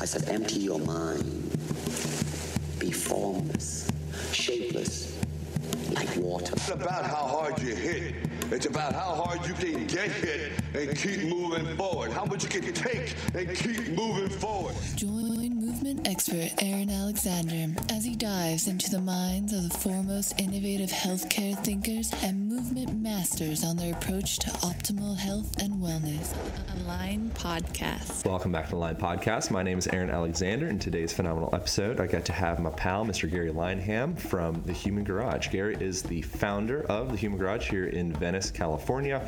I said, empty your mind. Be formless, shapeless, like water. It's about how hard you hit. It's about how hard you can get hit and keep moving forward. How much you can take and keep moving forward. Join movement expert Aaron Alexander as he dives into the minds of the foremost innovative healthcare thinkers and movement masters on their approach to optimal health and wellness. Align Podcast. Welcome back to Align Podcast. My name is Aaron Alexander. In today's phenomenal episode, I got to have my pal, Mr. Gary Lineham from The Human Garage. Gary is the founder of The Human Garage here in Venice, California.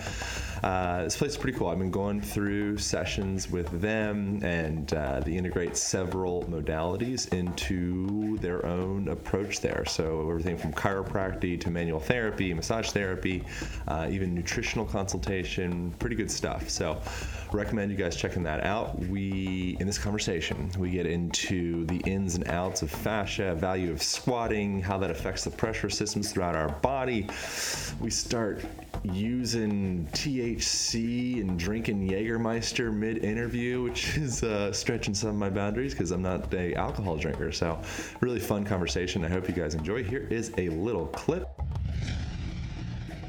This place is pretty cool. I've been going through sessions with them, and they integrate several modalities into their own approach there. So everything from chiropractic to manual therapy, massage therapy, even nutritional consultation, pretty good stuff. So recommend you guys checking that out. In this conversation, we get into the ins and outs of fascia, value of squatting, how that affects the pressure systems throughout our body. We start using THC and drinking Jägermeister mid-interview, which is stretching some of my boundaries because I'm not an alcohol drinker. So really fun conversation. I hope you guys enjoy. Here is a little clip.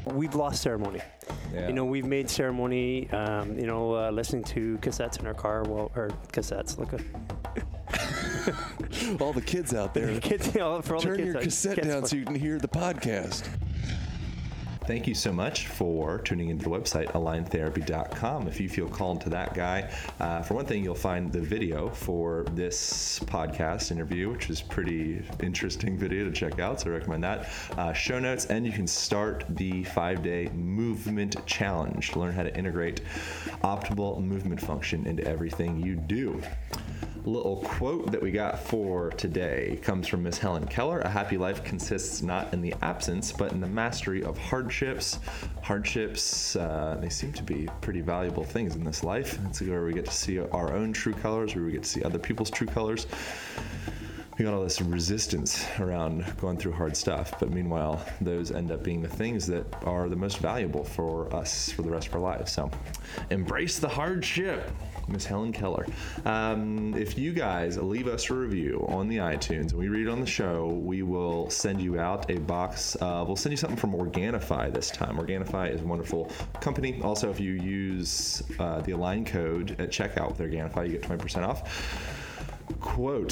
We've lost ceremony. Yeah. You know, we've made ceremony, listening to cassettes in our car, look at all the kids out there. Turn your cassette down so you can hear the podcast. Thank you so much for tuning into the website, aligntherapy.com. If you feel called to that guy, for one thing, you'll find the video for this podcast interview, which is pretty interesting video to check out, so I recommend that. Show notes, and you can start the 5-day movement challenge to learn how to integrate optimal movement function into everything you do. Little quote that we got for today comes from Miss Helen Keller. A happy life consists not in the absence, but in the mastery of hardships. Hardships, they seem to be pretty valuable things in this life. It's where we get to see our own true colors, where we get to see other people's true colors. We got all this resistance around going through hard stuff, but meanwhile, those end up being the things that are the most valuable for us for the rest of our lives. So embrace the hardship. Miss Helen Keller. If you guys leave us a review on the iTunes and we read it on the show, we will send you out a box. We'll send you something from Organifi this time. Organifi is a wonderful company. Also, if you use the Align code at checkout with Organifi, you get 20% off. Review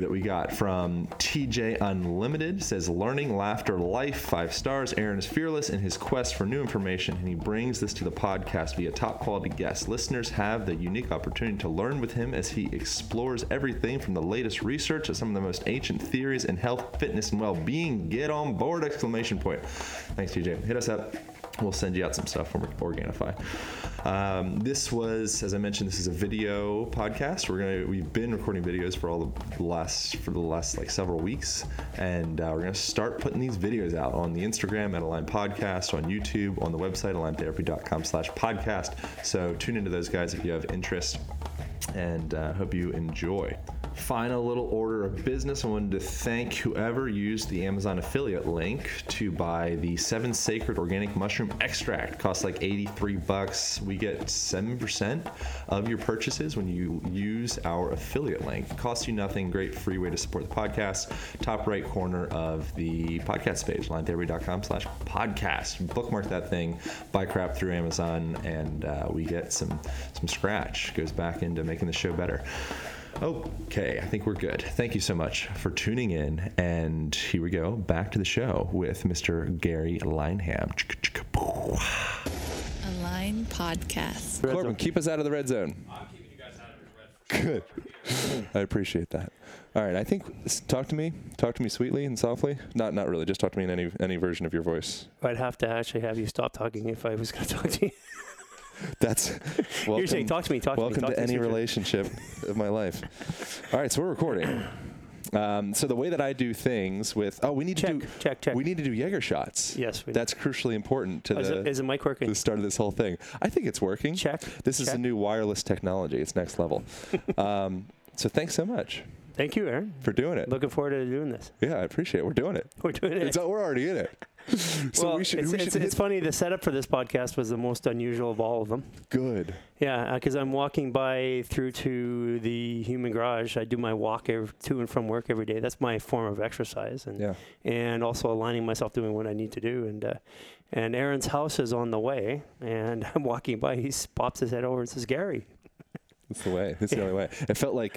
that we got from TJ Unlimited says, learning, laughter, life, 5 stars. Aaron is fearless in his quest for new information, and he brings this to the podcast via top quality guests. Listeners have the unique opportunity to learn with him as he explores everything from the latest research to some of the most ancient theories in health, fitness, and well-being. Get on board! Thanks, TJ. Hit us up. We'll send you out some stuff from Organifi. This was, as I mentioned, this is a video podcast. We've been recording videos for the last like several weeks, and we're gonna start putting these videos out on the Instagram at Align Podcast, on YouTube, on the website aligntherapy.com/podcast. So tune into those guys if you have interest, and hope you enjoy. Final little order of business. I wanted to thank whoever used the Amazon affiliate link to buy the 7 Sacred Organic Mushroom Extract. It costs like $83. We get 7% of your purchases when you use our affiliate link. It costs you nothing. Great free way to support the podcast. Top right corner of the podcast page, aligntherapy.com/podcast. Bookmark that thing. Buy crap through Amazon, and we get some scratch. Goes back into making the show better. Okay, I think we're good. Thank you so much for tuning in. And here we go, back to the show with Mr. Gary Lineham. Align Podcast. Corbin, keep us out of the red zone. I'm keeping you guys out of the red zone. Good. I appreciate that. All right, I think talk to me sweetly and softly. Not really, just talk to me in any version of your voice. I'd have to actually have you stop talking if I was going to talk to you. That's welcome. You're saying talk to me. Welcome to any relationship of my life. All right, so we're recording. So the way that I do things with we need to do Jaeger shots. Yes, we do. That's crucially important to is the mic working? The start of this whole thing. I think it's working. Check. This is a new wireless technology. It's next level. So thanks so much. Thank you, Aaron, for doing it. Looking forward to doing this. Yeah, I appreciate it. We're doing it. We're already in it. So well, it's funny. The setup for this podcast was the most unusual of all of them. Good. Yeah, because I'm walking by through to the Human Garage. I do my walk to and from work every day. That's my form of exercise, and also aligning myself, doing what I need to do. And Aaron's house is on the way, and I'm walking by. He pops his head over and says, "Gary." That's the way. That's the only way. It felt like,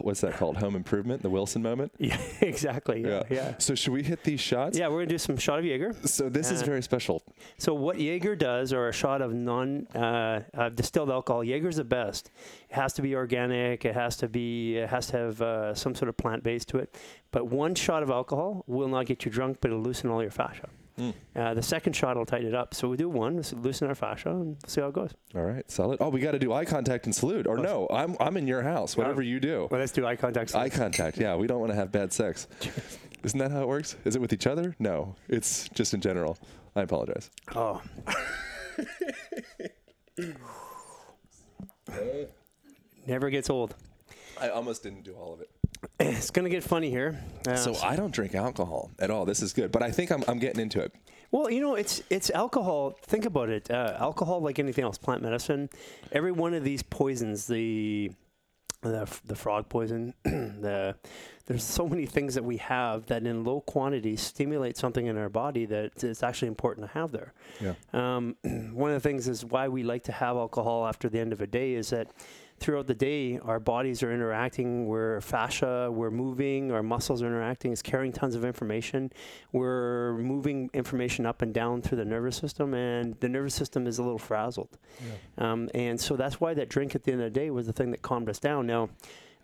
what's that called? Home Improvement, the Wilson moment? Yeah, exactly. Yeah. So should we hit these shots? Yeah, we're going to do some shot of Jaeger. So this is very special. So what Jaeger does, or a shot of non-distilled alcohol, Jaeger's the best. It has to be organic. It has to have some sort of plant base to it. But one shot of alcohol will not get you drunk, but it'll loosen all your fascia. Mm. The second shot will tighten it up. So we do one, loosen our fascia, and see how it goes. All right, solid. Oh, we got to do eye contact and salute. Or no, I'm in your house, whatever you do. Well, let's do eye contact. Salute. Eye contact, yeah. We don't want to have bad sex. Isn't that how it works? Is it with each other? No, it's just in general. I apologize. Oh. Never gets old. I almost didn't do all of it. It's going to get funny here. So I don't drink alcohol at all. This is good. But I think I'm getting into it. Well, you know, it's alcohol. Think about it. Alcohol, like anything else, plant medicine, every one of these poisons, the frog poison, there's so many things that we have that in low quantities stimulate something in our body that it's actually important to have there. Yeah. One of the things is why we like to have alcohol after the end of a day is that throughout the day, our bodies are interacting. We're fascia. We're moving. Our muscles are interacting. It's carrying tons of information. We're moving information up and down through the nervous system, and the nervous system is a little frazzled. Yeah. And so that's why that drink at the end of the day was the thing that calmed us down. Now,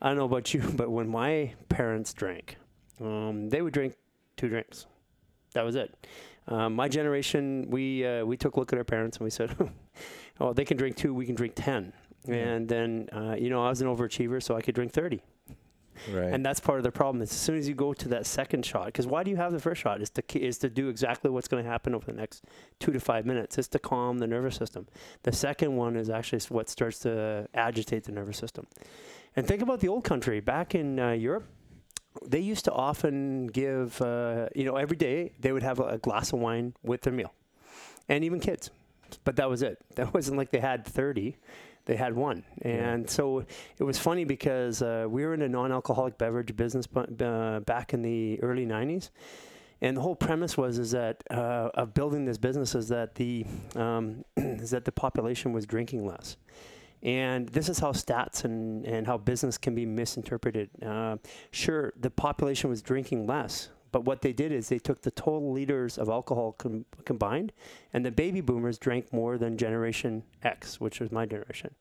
I don't know about you, but when my parents drank, they would drink 2 drinks. That was it. My generation, we took a look at our parents and we said, "Oh, they can drink 2, we can drink 10." And then, I was an overachiever, so I could drink 30. Right. And that's part of the problem. As soon as you go to that second shot, because why do you have the first shot? Is to do exactly what's going to happen over the next 2 to 5 minutes. It's to calm the nervous system. The second one is actually what starts to agitate the nervous system. And think about the old country. Back in Europe, they used to often give, every day they would have a glass of wine with their meal. And even kids. But that was it. That wasn't like they had 30. They had 1. And so it was funny because we were in a non-alcoholic beverage business back in the early 90s. And the whole premise of building this business is that the population was drinking less. And this is how stats and how business can be misinterpreted. Sure, the population was drinking less. But what they did is they took the total liters of alcohol combined, and the baby boomers drank more than Generation X, which was my generation.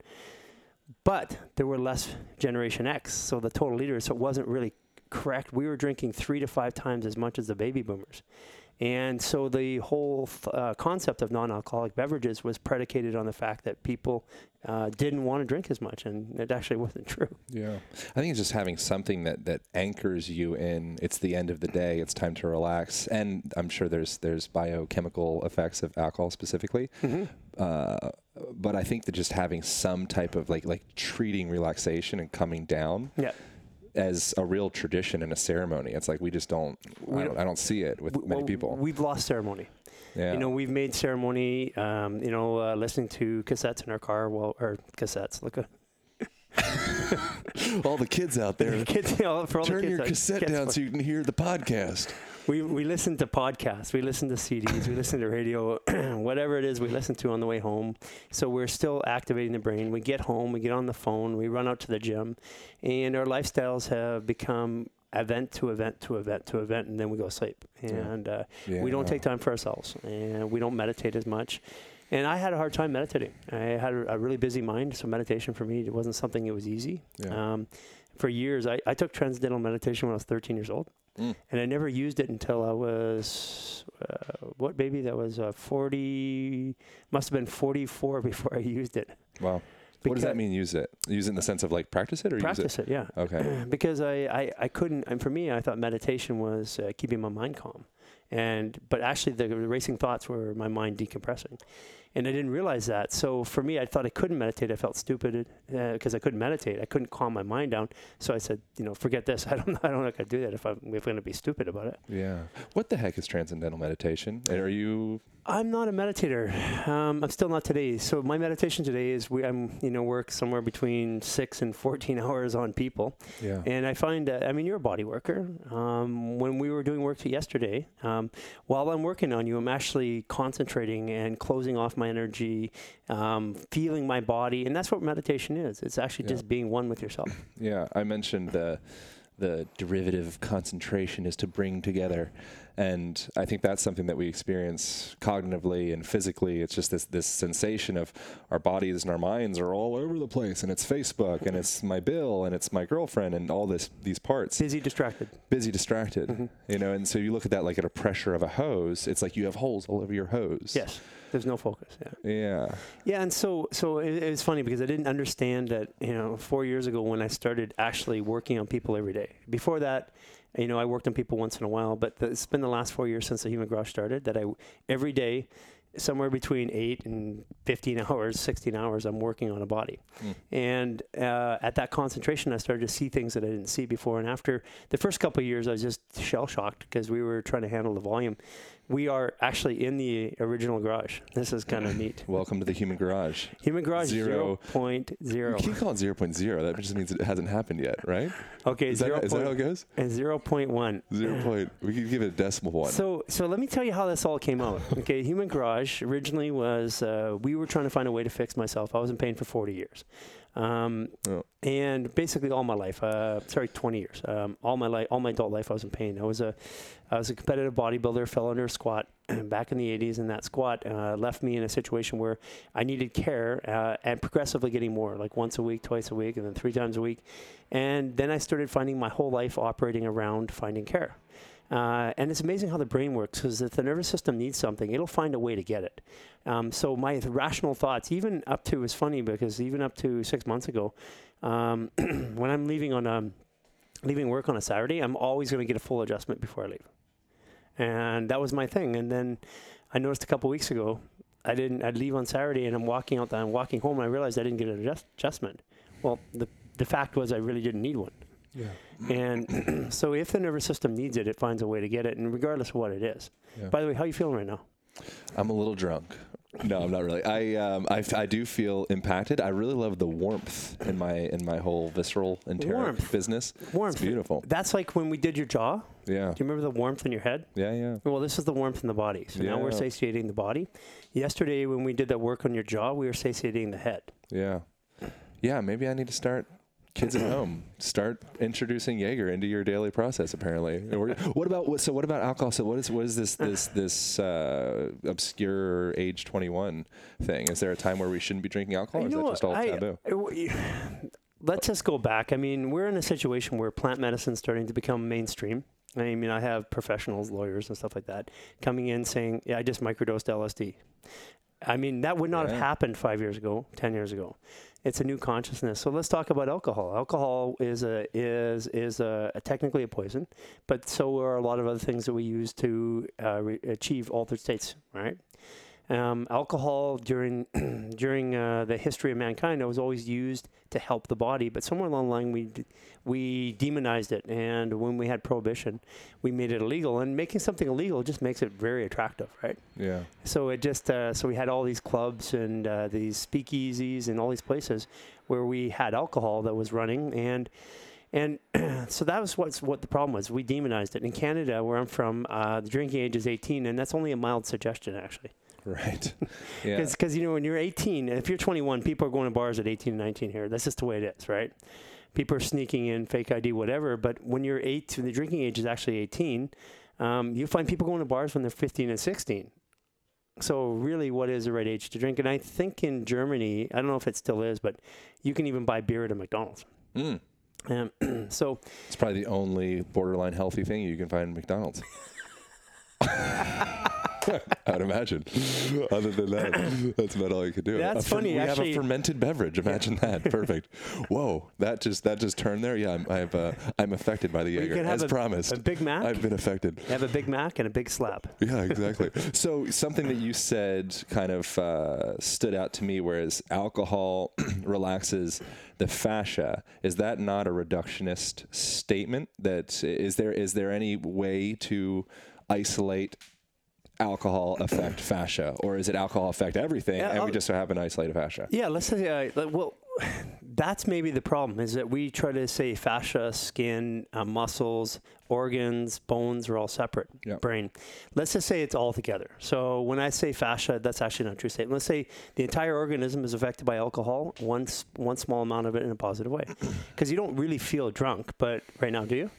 But there were less Generation X, so the total liters, so it wasn't really correct. We were drinking 3 to 5 times as much as the baby boomers. And so the whole concept of non-alcoholic beverages was predicated on the fact that people didn't want to drink as much, and it actually wasn't true. Yeah. I think it's just having something that anchors you in. It's the end of the day. It's time to relax. And I'm sure there's biochemical effects of alcohol specifically. Mm-hmm. But I think that just having some type of like treating relaxation and coming down. Yeah. As a real tradition and a ceremony. It's like I don't see it with many people. We've lost ceremony. Yeah. We've made ceremony, listening to cassettes in our car, cassettes, look at all the kids out there. Turn your cassette down so you can hear the podcast. We listen to podcasts, we listen to CDs, we listen to radio, whatever it is we listen to on the way home. So we're still activating the brain. We get home, we get on the phone, we run out to the gym, and our lifestyles have become event to event to event to event, and then we go sleep. And we don't take time for ourselves, and we don't meditate as much. And I had a hard time meditating. I had a really busy mind, so meditation for me, it wasn't something that was easy. Yeah. For years, I took transcendental meditation when I was 13 years old. Mm. And I never used it until I was, 40, must have been 44 before I used it. Wow. Because what does that mean, use it? Use it in the sense of like practice it or practice use it? Practice it, yeah. Okay. Because I couldn't, and for me, I thought meditation was keeping my mind calm. But actually the racing thoughts were my mind decompressing. And I didn't realize that. So for me, I thought I couldn't meditate. I felt stupid because I couldn't meditate. I couldn't calm my mind down. So I said, you know, forget this. I don't know how to do that if I'm going to be stupid about it. Yeah. What the heck is transcendental meditation? Are you? I'm not a meditator. I'm still not today. So my meditation today is work somewhere between 6 and 14 hours on people. Yeah. And I find that, you're a body worker. When we were doing work yesterday, while I'm working on you, I'm actually concentrating and closing off my energy, feeling my body. And that's what meditation is. It's actually just being one with yourself. Yeah. I mentioned the derivative of concentration is to bring together. And I think that's something that we experience cognitively and physically. It's just this sensation of our bodies and our minds are all over the place, and it's Facebook, and it's my bill, and it's my girlfriend, and all these parts. Busy, distracted. Mm-hmm. And so you look at that like at a pressure of a hose. It's like you have holes all over your hose. Yes. There's no focus. Yeah. Yeah. Yeah. And so it was funny because I didn't understand that, 4 years ago when I started actually working on people every day. Before that, I worked on people once in a while, but it's been the last 4 years since the Human Garage started that every day, somewhere between 8 and 15 hours, 16 hours, I'm working on a body. Mm. And at that concentration, I started to see things that I didn't see before. And after the first couple of years, I was just shell-shocked because we were trying to handle the volume. We are actually in the original garage. This is kind of neat. Welcome to the Human Garage. Human Garage 0.0. You keep calling 0.0. That just means it hasn't happened yet, right? Okay. Is that how it goes? And 0.1. We could give it a decimal one. So let me tell you how this all came out. Okay. Human Garage originally was, we were trying to find a way to fix myself. I was in pain for 40 years. And basically all my life, 20 years, all my adult life, I was in pain. I was a competitive bodybuilder, fell under a squat back in the 80s, and that squat left me in a situation where I needed care and progressively getting more, like once a week, twice a week, and then 3 times a week. And then I started finding my whole life operating around finding care. And it's amazing how the brain works, because if the nervous system needs something, it'll find a way to get it. So my rational thoughts, it's funny because even up to 6 months ago, when I'm leaving work on a Saturday, I'm always going to get a full adjustment before I leave. And that was my thing. And then I noticed a couple weeks ago, I'd leave on Saturday and I'm walking home and I realized I didn't get an adjustment. Well, the fact was I really didn't need one. Yeah. And so if the nervous system needs it, it finds a way to get it, and regardless of what it is. Yeah. By the way, how are you feeling right now? I'm a little drunk. No, I'm not really. I do feel impacted. I really love the warmth in my whole visceral enteric business. Warmth. It's beautiful. That's like when we did your jaw. Yeah. Do you remember the warmth in your head? Yeah, yeah. Well, this is the warmth in the body. So now we're satiating the body. Yesterday when we did that work on your jaw, we were satiating the head. Yeah. Yeah, maybe I need to start... Kids at home, start introducing Jaeger into your daily process. Apparently, what about alcohol? So what is this obscure age 21 thing? Is there a time where we shouldn't be drinking alcohol? Or is that just all taboo? Let's just go back. We're in a situation where plant medicine is starting to become mainstream. I have professionals, lawyers, and stuff like that coming in saying, "Yeah, I just microdosed LSD." That would not have happened 5 years ago, 10 years ago. It's a new consciousness. So let's talk about alcohol. Alcohol is technically a poison, but so are a lot of other things that we use to achieve altered states, right? Alcohol during the history of mankind, it was always used to help the body, but somewhere along the line we demonized it, and when we had prohibition, we made it illegal, and making something illegal just makes it very attractive, right? Yeah. So it just so we had all these clubs and these speakeasies and all these places where we had alcohol that was running, and so that was what the problem was. We demonized it. In Canada, where I'm from, the drinking age is 18, and that's only a mild suggestion, actually. Right. Yeah. Because, when you're 18, if you're 21, people are going to bars at 18 and 19 here. That's just the way it is, right? People are sneaking in, fake ID, whatever. But when you're 8, the drinking age is actually 18, you find people going to bars when they're 15 and 16. So really, what is the right age to drink? And I think in Germany, I don't know if it still is, but you can even buy beer at a McDonald's. Mm. So it's probably the only borderline healthy thing you can find at McDonald's. I'd imagine. Other than that, that's about all you could do. That's funny. We actually have a fermented beverage. Imagine that. Perfect. Whoa, that just turned there. Yeah, I'm affected by the Jaeger, as promised. A Big Mac. I've been affected. Have a Big Mac and a big slap. Yeah, exactly. So something that you said kind of stood out to me, whereas alcohol relaxes the fascia. Is that not a reductionist statement? That is there any way to isolate alcohol affect fascia, or is it alcohol affect everything, and we just so happen to isolate a fascia? Yeah, let's say, well, that's maybe the problem, is that we try to say fascia, skin, muscles, organs, bones are all separate, yep. Brain. Let's just say it's all together. So when I say fascia, that's actually not a true statement. Let's say the entire organism is affected by alcohol, one small amount of it in a positive way. Because you don't really feel drunk, but right now, do you?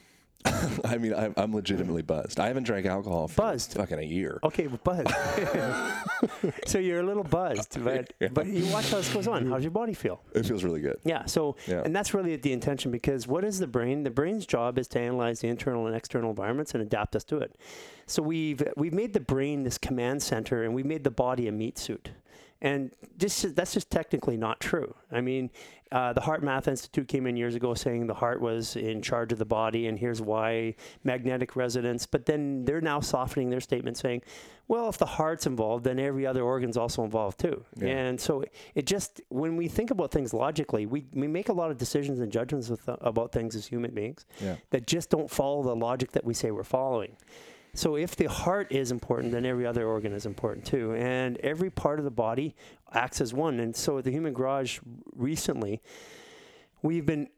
I mean, I'm legitimately buzzed. I haven't drank alcohol for fucking a year. Okay, buzzed. So you're a little buzzed, but yeah. But you watch how this goes on. How does your body feel? It feels really good. Yeah. So, yeah. And that's really the intention, because what is the brain? The brain's job is to analyze the internal and external environments and adapt us to it. So we've made the brain this command center, and we made the body a meat suit. And that's just technically not true. I mean, the Heart Math Institute came in years ago saying the heart was in charge of the body, and here's why, magnetic resonance. But then they're now softening their statement saying, well, if the heart's involved, then every other organ's also involved too. Yeah. And so it just, when we think about things logically, we make a lot of decisions and judgments about things as human beings, yeah, that just don't follow the logic that we say we're following. So if the heart is important, then every other organ is important too. And every part of the body acts as one. And so at the Human Garage recently, we've been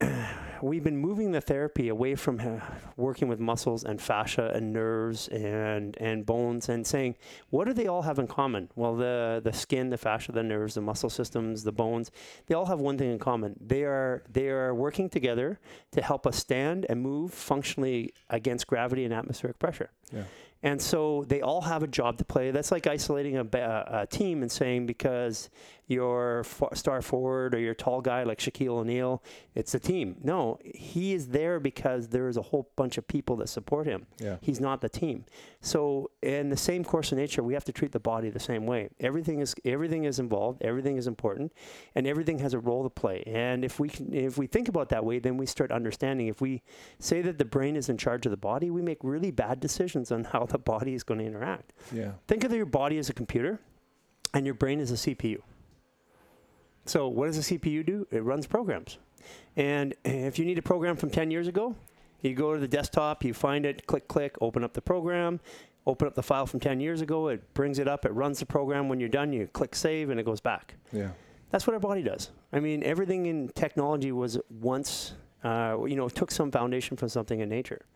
moving the therapy away from working with muscles and fascia and nerves and bones, and saying, what do they all have in common? Well, the skin, the fascia, the nerves, the muscle systems, the bones, they all have one thing in common. They are working together to help us stand and move functionally against gravity and atmospheric pressure. Yeah. And so they all have a job to play. That's like isolating a team and saying, because your star forward or your tall guy like Shaquille O'Neal, it's the team. No, he is there because there is a whole bunch of people that support him. Yeah. He's not the team. So in the same course of nature, we have to treat the body the same way. Everything is involved. Everything is important, and everything has a role to play. And if we think about that way, then we start understanding. If we say that the brain is in charge of the body, we make really bad decisions on how the body is going to interact. Yeah. Think of your body as a computer, and your brain is a CPU. So what does the CPU do? It runs programs. And if you need a program from 10 years ago, you go to the desktop, you find it, click, open up the program, open up the file from 10 years ago, it brings it up, it runs the program. When you're done, you click save, and it goes back. Yeah. That's what our body does. I mean, everything in technology was once, took some foundation from something in nature.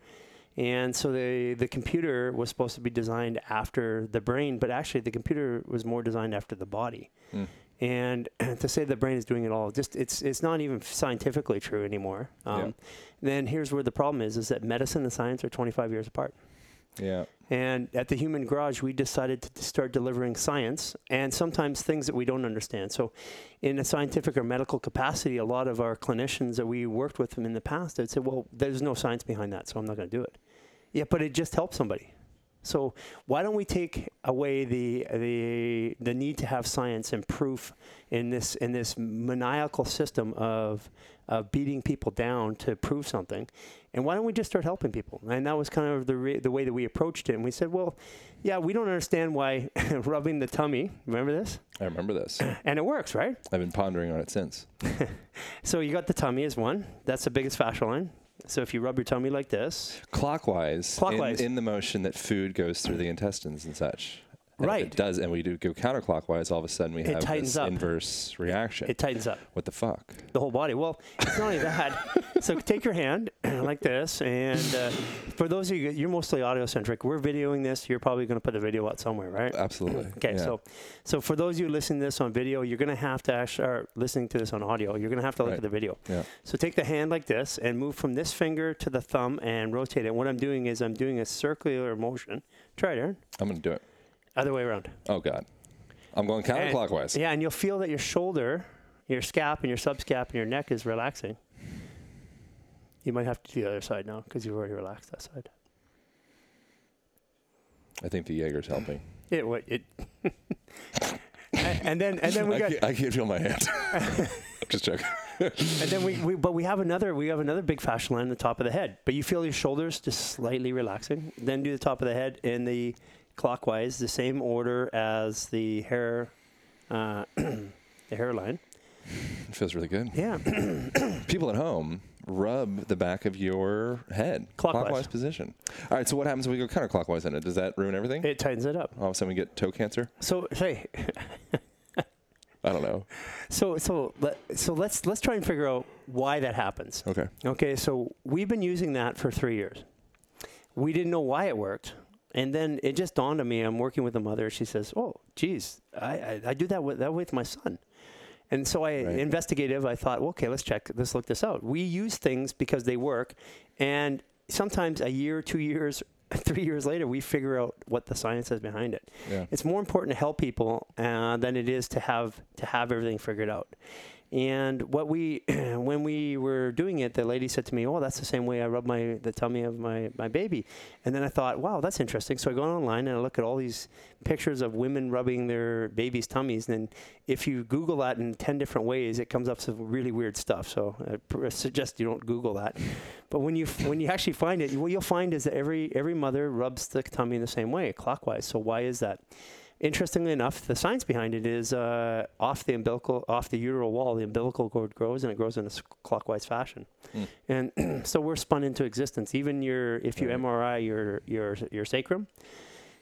And so the computer was supposed to be designed after the brain, but actually the computer was more designed after the body. Mm. And to say the brain is doing it all, just it's not even scientifically true anymore. Then here's where the problem is that medicine and science are 25 years apart. Yeah. And at the Human Garage, we decided to start delivering science, and sometimes things that we don't understand. So in a scientific or medical capacity, a lot of our clinicians that we worked with them in the past, they'd say, well, there's no science behind that, so I'm not going to do it. Yeah, but it just helps somebody. So why don't we take away the need to have science and proof in this maniacal system of beating people down to prove something, and why don't we just start helping people? And that was kind of the way that we approached it. And we said, well, yeah, we don't understand why rubbing the tummy. Remember this? I remember this. And it works, right? I've been pondering on it since. So you got the tummy as one. That's the biggest fascial line. So if you rub your tummy like this, clockwise. In the motion that food goes through the intestines and such, and right? It does, and we do go counterclockwise. All of a sudden, we have this inverse reaction. It tightens up. What the fuck? The whole body. Well, it's not only that. So take your hand like this, and for those of you, you're mostly audiocentric. We're videoing this. You're probably going to put the video out somewhere, right? Absolutely. Okay. Yeah. So for those of you listening to this on video, you're going to have to listening to this on audio, you're going to have to look at the video. Yeah. So take the hand like this and move from this finger to the thumb and rotate it. What I'm doing is I'm doing a circular motion. Try it, Aaron. I'm going to do it. Other way around. Oh God, I'm going counterclockwise. And, yeah, and you'll feel that your shoulder, your scap, and your subscap, and your neck is relaxing. You might have to do the other side now because you've already relaxed that side. I think the Jaeger's helping. And then we got. I can't feel my hand. Just checking. And then we have another big fascial line on the top of the head. But you feel your shoulders just slightly relaxing. Then do the top of the head in the clockwise, the same order as the hair, the hairline. It feels really good. Yeah. People at home, rub the back of your head. Clockwise position. All right, so what happens when we go counterclockwise in it? Does that ruin everything? It tightens it up. All of a sudden we get toe cancer? So, hey. I don't know. So let's try and figure out why that happens. Okay. Okay, so we've been using that for 3 years. We didn't know why it worked. And then it just dawned on me. I'm working with a mother. She says, oh, geez, I do that with my son. And so I thought, well, okay, let's look this out. We use things because they work. And sometimes a year, 2 years, 3 years later, we figure out what the science is behind it. Yeah. It's more important to help people than it is to have everything figured out. And what when we were doing it, the lady said to me, oh, that's the same way I rub the tummy of my baby. And then I thought, wow, that's interesting. So I go online and I look at all these pictures of women rubbing their babies' tummies. And then if you Google that in 10 different ways, it comes up with some really weird stuff. So I suggest you don't Google that. But when you actually find it, what you'll find is that every mother rubs the tummy in the same way, clockwise. So why is that? Interestingly enough, the science behind it is off the uteral wall, the umbilical cord grows, and it grows in a clockwise fashion. Mm. And so we're spun into existence. Even if you MRI your sacrum,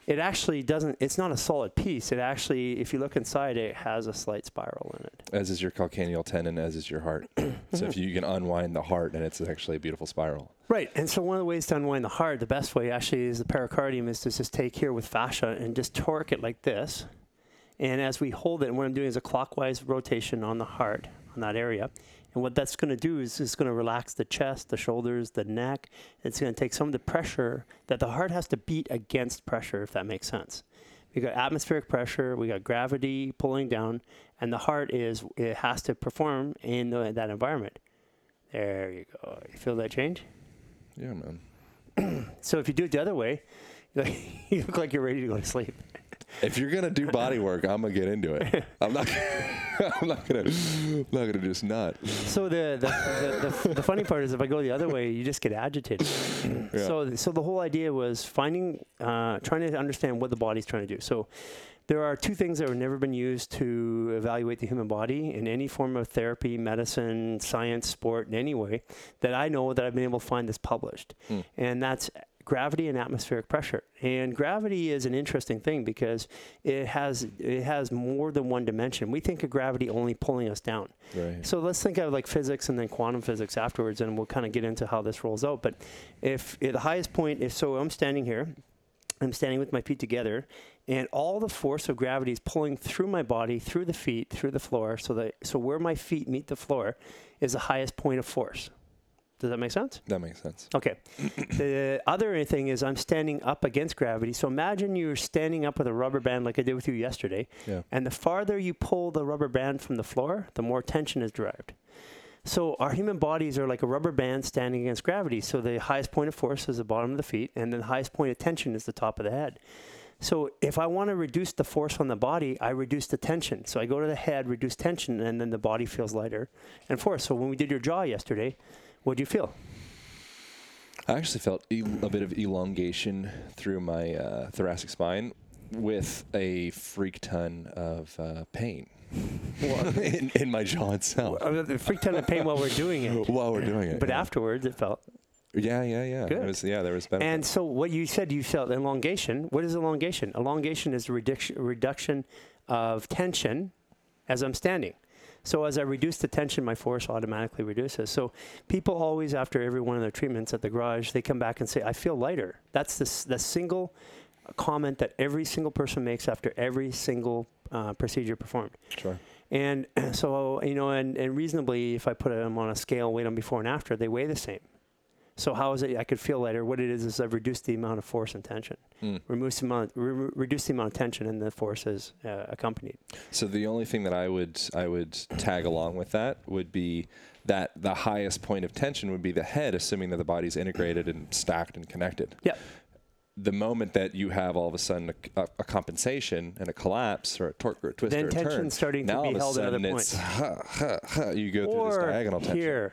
it actually doesn't. It's not a solid piece. It actually, if you look inside, it has a slight spiral in it. As is your calcaneal tendon, as is your heart. So if you can unwind the heart, and it's actually a beautiful spiral. Right, and so one of the ways to unwind the heart, the best way actually is the pericardium, is to just take here with fascia and just torque it like this. And as we hold it, and what I'm doing is a clockwise rotation on the heart, on that area. And what that's going to do is it's going to relax the chest, the shoulders, the neck. It's going to take some of the pressure that the heart has to beat against pressure, if that makes sense. We've got atmospheric pressure, we got gravity pulling down, and the heart has to perform in that environment. There you go. You feel that change? Yeah, man. So if you do it the other way, you look like you're ready to go to sleep. If you're going to do body work, I'm going to get into it. I'm not going to just not. So the funny part is, if I go the other way, you just get agitated. Yeah. So the whole idea was trying to understand what the body's trying to do. So there are two things that have never been used to evaluate the human body in any form of therapy, medicine, science, sport, in any way that I know that I've been able to find this published. Mm. And that's gravity and atmospheric pressure. And gravity is an interesting thing because it has more than one dimension. We think of gravity only pulling us down. Right. So let's think of like physics and then quantum physics afterwards, and we'll kind of get into how this rolls out. But if the highest point is, so I'm standing here, I'm standing with my feet together, and all the force of gravity is pulling through my body, through the feet, through the floor, so where my feet meet the floor is the highest point of force. Does that make sense? That makes sense. Okay. The other thing is I'm standing up against gravity. So imagine you're standing up with a rubber band like I did with you yesterday. Yeah. And the farther you pull the rubber band from the floor, the more tension is derived. So our human bodies are like a rubber band standing against gravity. So the highest point of force is the bottom of the feet, and then the highest point of tension is the top of the head. So if I want to reduce the force on the body, I reduce the tension. So I go to the head, reduce tension, and then the body feels lighter and force. So when we did your jaw yesterday, what did you feel? I actually felt a bit of elongation through my thoracic spine with a freak ton of pain in my jaw itself. A freak ton of pain while we're doing it. But afterwards, it felt... Yeah. Good. There was benefit. And so what you said, you felt elongation. What is elongation? Elongation is a reduction of tension as I'm standing. So as I reduce the tension, my force automatically reduces. So people always, after every one of their treatments at the garage, they come back and say, I feel lighter. That's the single comment that every single person makes after every single procedure performed. Sure. And so, and reasonably, if I put them on a scale, weight them before and after, they weigh the same. So how is it I could feel lighter? What it is I've reduced the amount of force and tension. Mm. Reduced the amount of tension, and the force is accompanied. So the only thing that I would tag along with that would be that the highest point of tension would be the head, assuming that the body's integrated and stacked and connected. Yeah. the moment that you have all of a sudden a compensation and a collapse or a torque or a twist then or a tension turn, starting to be held at another point. You go or through this diagonal tension.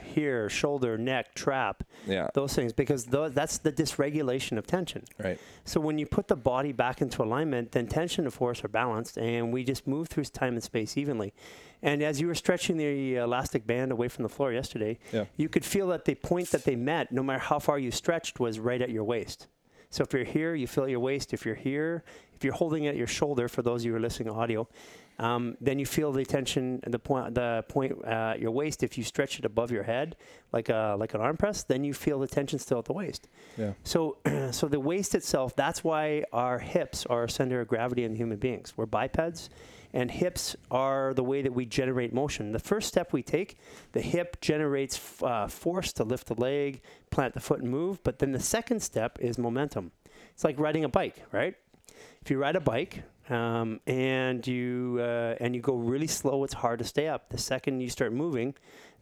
Here, shoulder, neck, trap. Yeah. Those things, because that's the dysregulation of tension. Right. So when you put the body back into alignment, then tension and force are balanced, and we just move through time and space evenly. And as you were stretching the elastic band away from the floor yesterday, you could feel that the point that they met, no matter how far you stretched, was right at your waist. So if you're here, you feel your waist. If you're here, if you're holding at your shoulder, for those of you who are listening to audio, then you feel the tension, the point at your waist. If you stretch it above your head, like an arm press, then you feel the tension still at the waist. Yeah. So the waist itself, that's why our hips are our center of gravity in human beings. We're bipeds, and hips are the way that we generate motion. The first step we take, the hip generates force to lift the leg, plant the foot, and move. But then the second step is momentum. It's like riding a bike, right? If you ride a bike and you go really slow, it's hard to stay up. The second you start moving,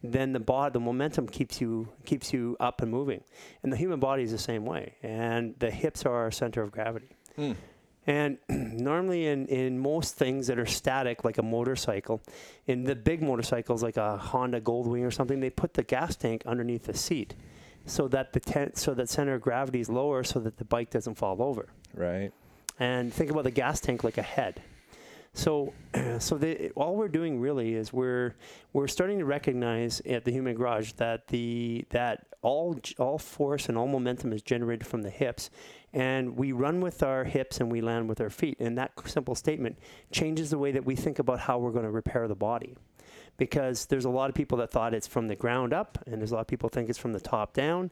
then the momentum keeps you up and moving. And the human body is the same way. And the hips are our center of gravity. Mm. And normally in most things that are static, like a motorcycle, in the big motorcycles like a Honda Goldwing or something, they put the gas tank underneath the seat so that so that center of gravity is lower so that the bike doesn't fall over. Right. And think about the gas tank like a head. So all we're doing really is we're starting to recognize at the Human Garage that all force and all momentum is generated from the hips, and we run with our hips and we land with our feet. And that simple statement changes the way that we think about how we're going to repair the body, because there's a lot of people that thought it's from the ground up, and there's a lot of people think it's from the top down.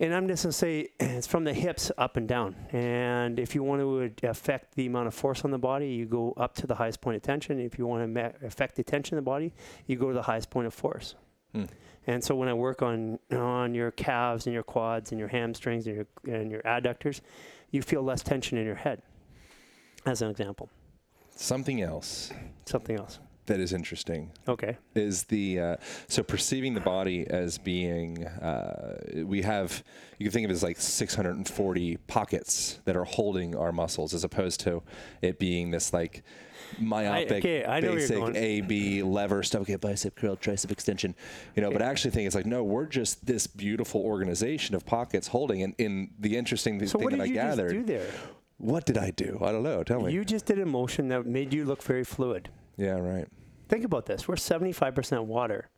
And I'm just going to say it's from the hips up and down. And if you want to affect the amount of force on the body, you go up to the highest point of tension. If you want to affect the tension in the body, you go to the highest point of force. Mm. And so when I work on your calves and your quads and your hamstrings and your adductors, you feel less tension in your head, as an example. Something else. That is interesting. Okay. Is the so perceiving the body as being you can think of it as like 640 pockets that are holding our muscles, as opposed to it being this like myopic, basic A-B lever stuff. Okay, bicep curl, tricep extension, But I actually think it's like, no, we're just this beautiful organization of pockets holding. And in the interesting thing that I gathered, so what did you just do there? What did I do? I don't know. Tell me. You just did a motion that made you look very fluid. Yeah, right. Think about this. We're 75% water.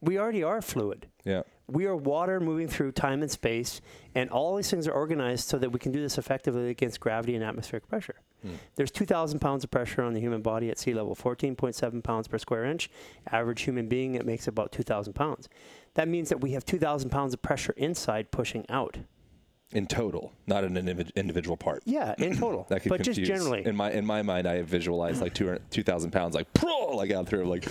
We already are fluid. Yeah. We are water moving through time and space, and all these things are organized so that we can do this effectively against gravity and atmospheric pressure. Hmm. There's 2,000 pounds of pressure on the human body at sea level, 14.7 pounds per square inch. Average human being, it makes about 2,000 pounds. That means that we have 2,000 pounds of pressure inside pushing out. In total, not in an individual part. Yeah, in total. That could but confuse. Just generally. In my mind, I visualized like 2,000 pounds, like out through, like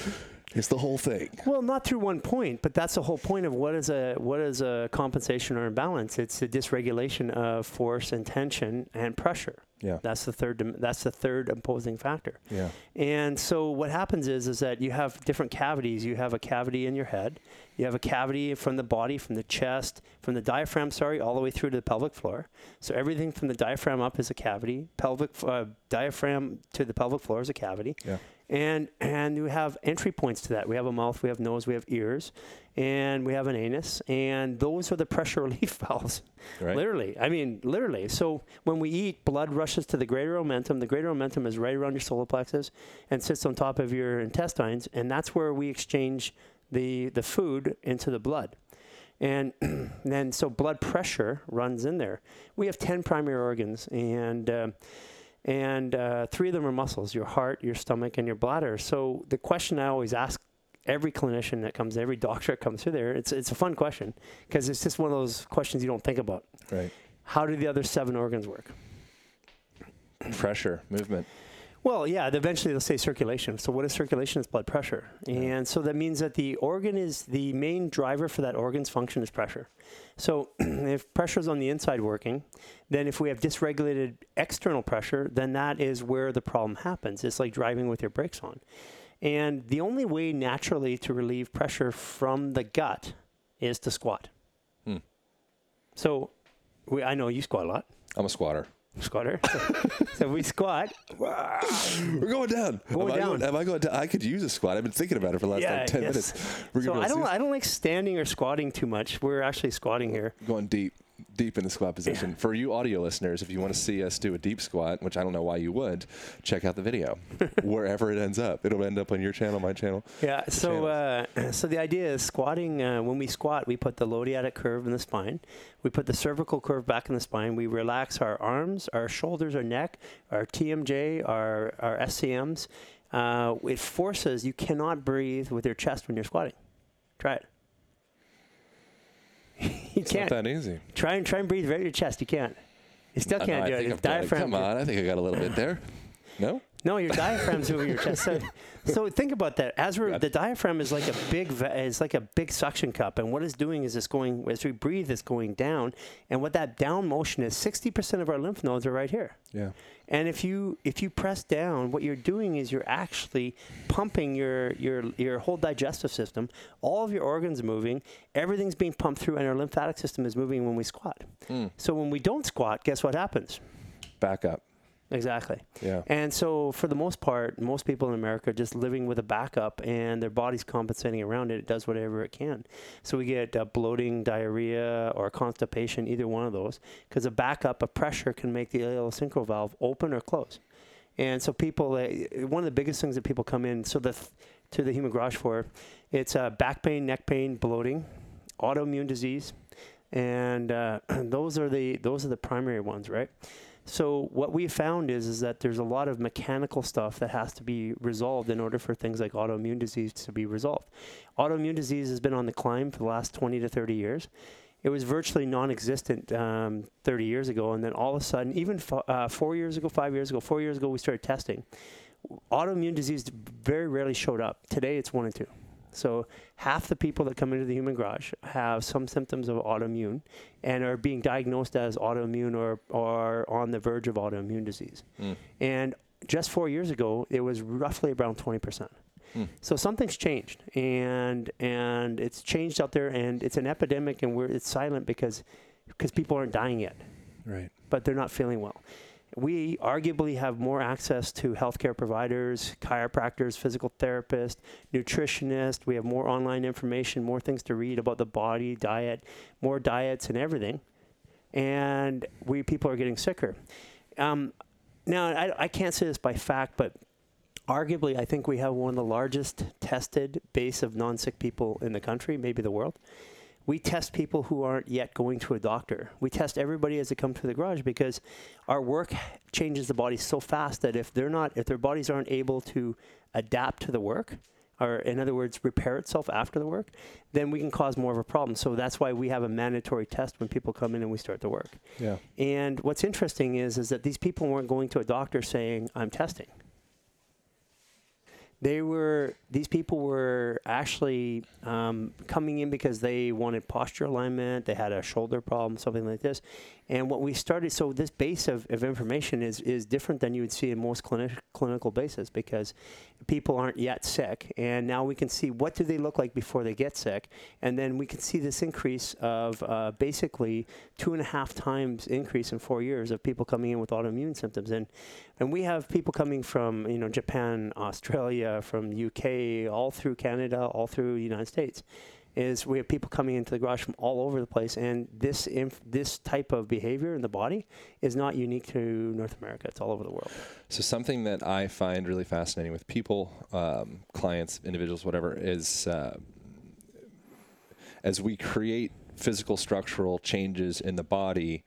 it's the whole thing. Well, not through one point, but that's the whole point of what is a compensation or imbalance. It's a dysregulation of force and tension and pressure. Yeah, that's the third imposing factor. Yeah, and so what happens is that you have different cavities. You have a cavity in your head. You have a cavity from the body, from the chest, from the diaphragm, all the way through to the pelvic floor. So everything from the diaphragm up is a cavity. Diaphragm to the pelvic floor is a cavity. Yeah. And you have entry points to that. We have a mouth, we have nose, we have ears, and we have an anus. And those are the pressure relief valves, right. Literally. So when we eat, blood rushes to the greater omentum. The greater omentum is right around your solar plexus and sits on top of your intestines. And that's where we exchange the food into the blood. And then so blood pressure runs in there. We have 10 primary organs, and 3 of them are muscles: your heart, your stomach, and your bladder. So the question I always ask every clinician that comes, every doctor that comes through there, it's a fun question because it's just one of those questions you don't think about. Right. How do the other 7 organs work? Pressure, movement. Well, yeah, eventually they'll say circulation. So what is circulation? It's blood pressure. Yeah. And so that means that the organ is the main driver for that organ's function is pressure. So if pressure is on the inside working, then if we have dysregulated external pressure, then that is where the problem happens. It's like driving with your brakes on. And the only way naturally to relieve pressure from the gut is to squat. Hmm. So I know you squat a lot. I'm a squatter. Squatter. So we squat. We're going down. Am I going down? I could use a squat. I've been thinking about it for the last 10 minutes. I don't like standing or squatting too much. We're actually squatting here. Going deep in the squat position. Yeah. For you audio listeners, if you want to see us do a deep squat, which I don't know why you would, check out the video. Wherever it ends up. It'll end up on your channel, my channel. Yeah. So the idea is squatting, when we squat, we put the lodiatic curve in the spine. We put the cervical curve back in the spine. We relax our arms, our shoulders, our neck, our TMJ, our SCMs. It forces, you cannot breathe with your chest when you're squatting. Try it. It's not that easy. Try and breathe right in your chest. You can't. You still can't do it. Your diaphragm. Come on, I think I got a little bit there. No? No, your diaphragm's over your chest. So think about that. The diaphragm is like a big suction cup, and what it's doing is as we breathe, it's going down, and what that down motion is, 60% of our lymph nodes are right here. Yeah. And if you press down, what you're doing is you're actually pumping your whole digestive system. All of your organs are moving. Everything's being pumped through, and our lymphatic system is moving when we squat. Mm. So when we don't squat, guess what happens? Back up. Exactly. Yeah. And so for the most part, most people in America are just living with a backup, and their body's compensating around it. It does whatever it can. So we get bloating, diarrhea, or constipation, either one of those, because a backup, a pressure can make the ileocincal valve open or close. And so people, one of the biggest things that people come in, to the Human Garage for, it's back pain, neck pain, bloating, autoimmune disease, and those are the primary ones, right? So what we found is that there's a lot of mechanical stuff that has to be resolved in order for things like autoimmune disease to be resolved. Autoimmune disease has been on the climb for the last 20 to 30 years. It was virtually non-existent 30 years ago, and then all of a sudden, even 4 years ago, we started testing. Autoimmune disease very rarely showed up. Today, it's 1 in 2. So half the people that come into the Human Garage have some symptoms of autoimmune and are being diagnosed as autoimmune or on the verge of autoimmune disease. Mm. And just 4 years ago, it was roughly around 20%. Mm. So something's changed, and it's changed out there, and it's an epidemic, and it's silent because people aren't dying yet. Right. But they're not feeling well. We arguably have more access to healthcare providers, chiropractors, physical therapists, nutritionists. We have more online information, more things to read about the body, diet, more diets and everything. And people are getting sicker. Now, I can't say this by fact, but arguably I think we have one of the largest tested base of non-sick people in the country, maybe the world. We test people who aren't yet going to a doctor. We test everybody as they come to the garage because our work changes the body so fast that if their bodies aren't able to adapt to the work, or in other words, repair itself after the work, then we can cause more of a problem. So that's why we have a mandatory test when people come in and we start the work. Yeah. And what's interesting is that these people weren't going to a doctor saying, I'm testing. These people were actually coming in because they wanted posture alignment, they had a shoulder problem, something like this. And what we started, so this base of information is different than you would see in most clinical bases because people aren't yet sick. And now we can see what do they look like before they get sick. And then we can see this increase of basically 2.5 times increase in 4 years of people coming in with autoimmune symptoms. And we have people coming from Japan, Australia, from UK, all through Canada, all through the United States. We have people coming into the garage from all over the place, and this type of behavior in the body is not unique to North America. It's all over the world. So something that I find really fascinating with people, clients, individuals, whatever, is as we create physical structural changes in the body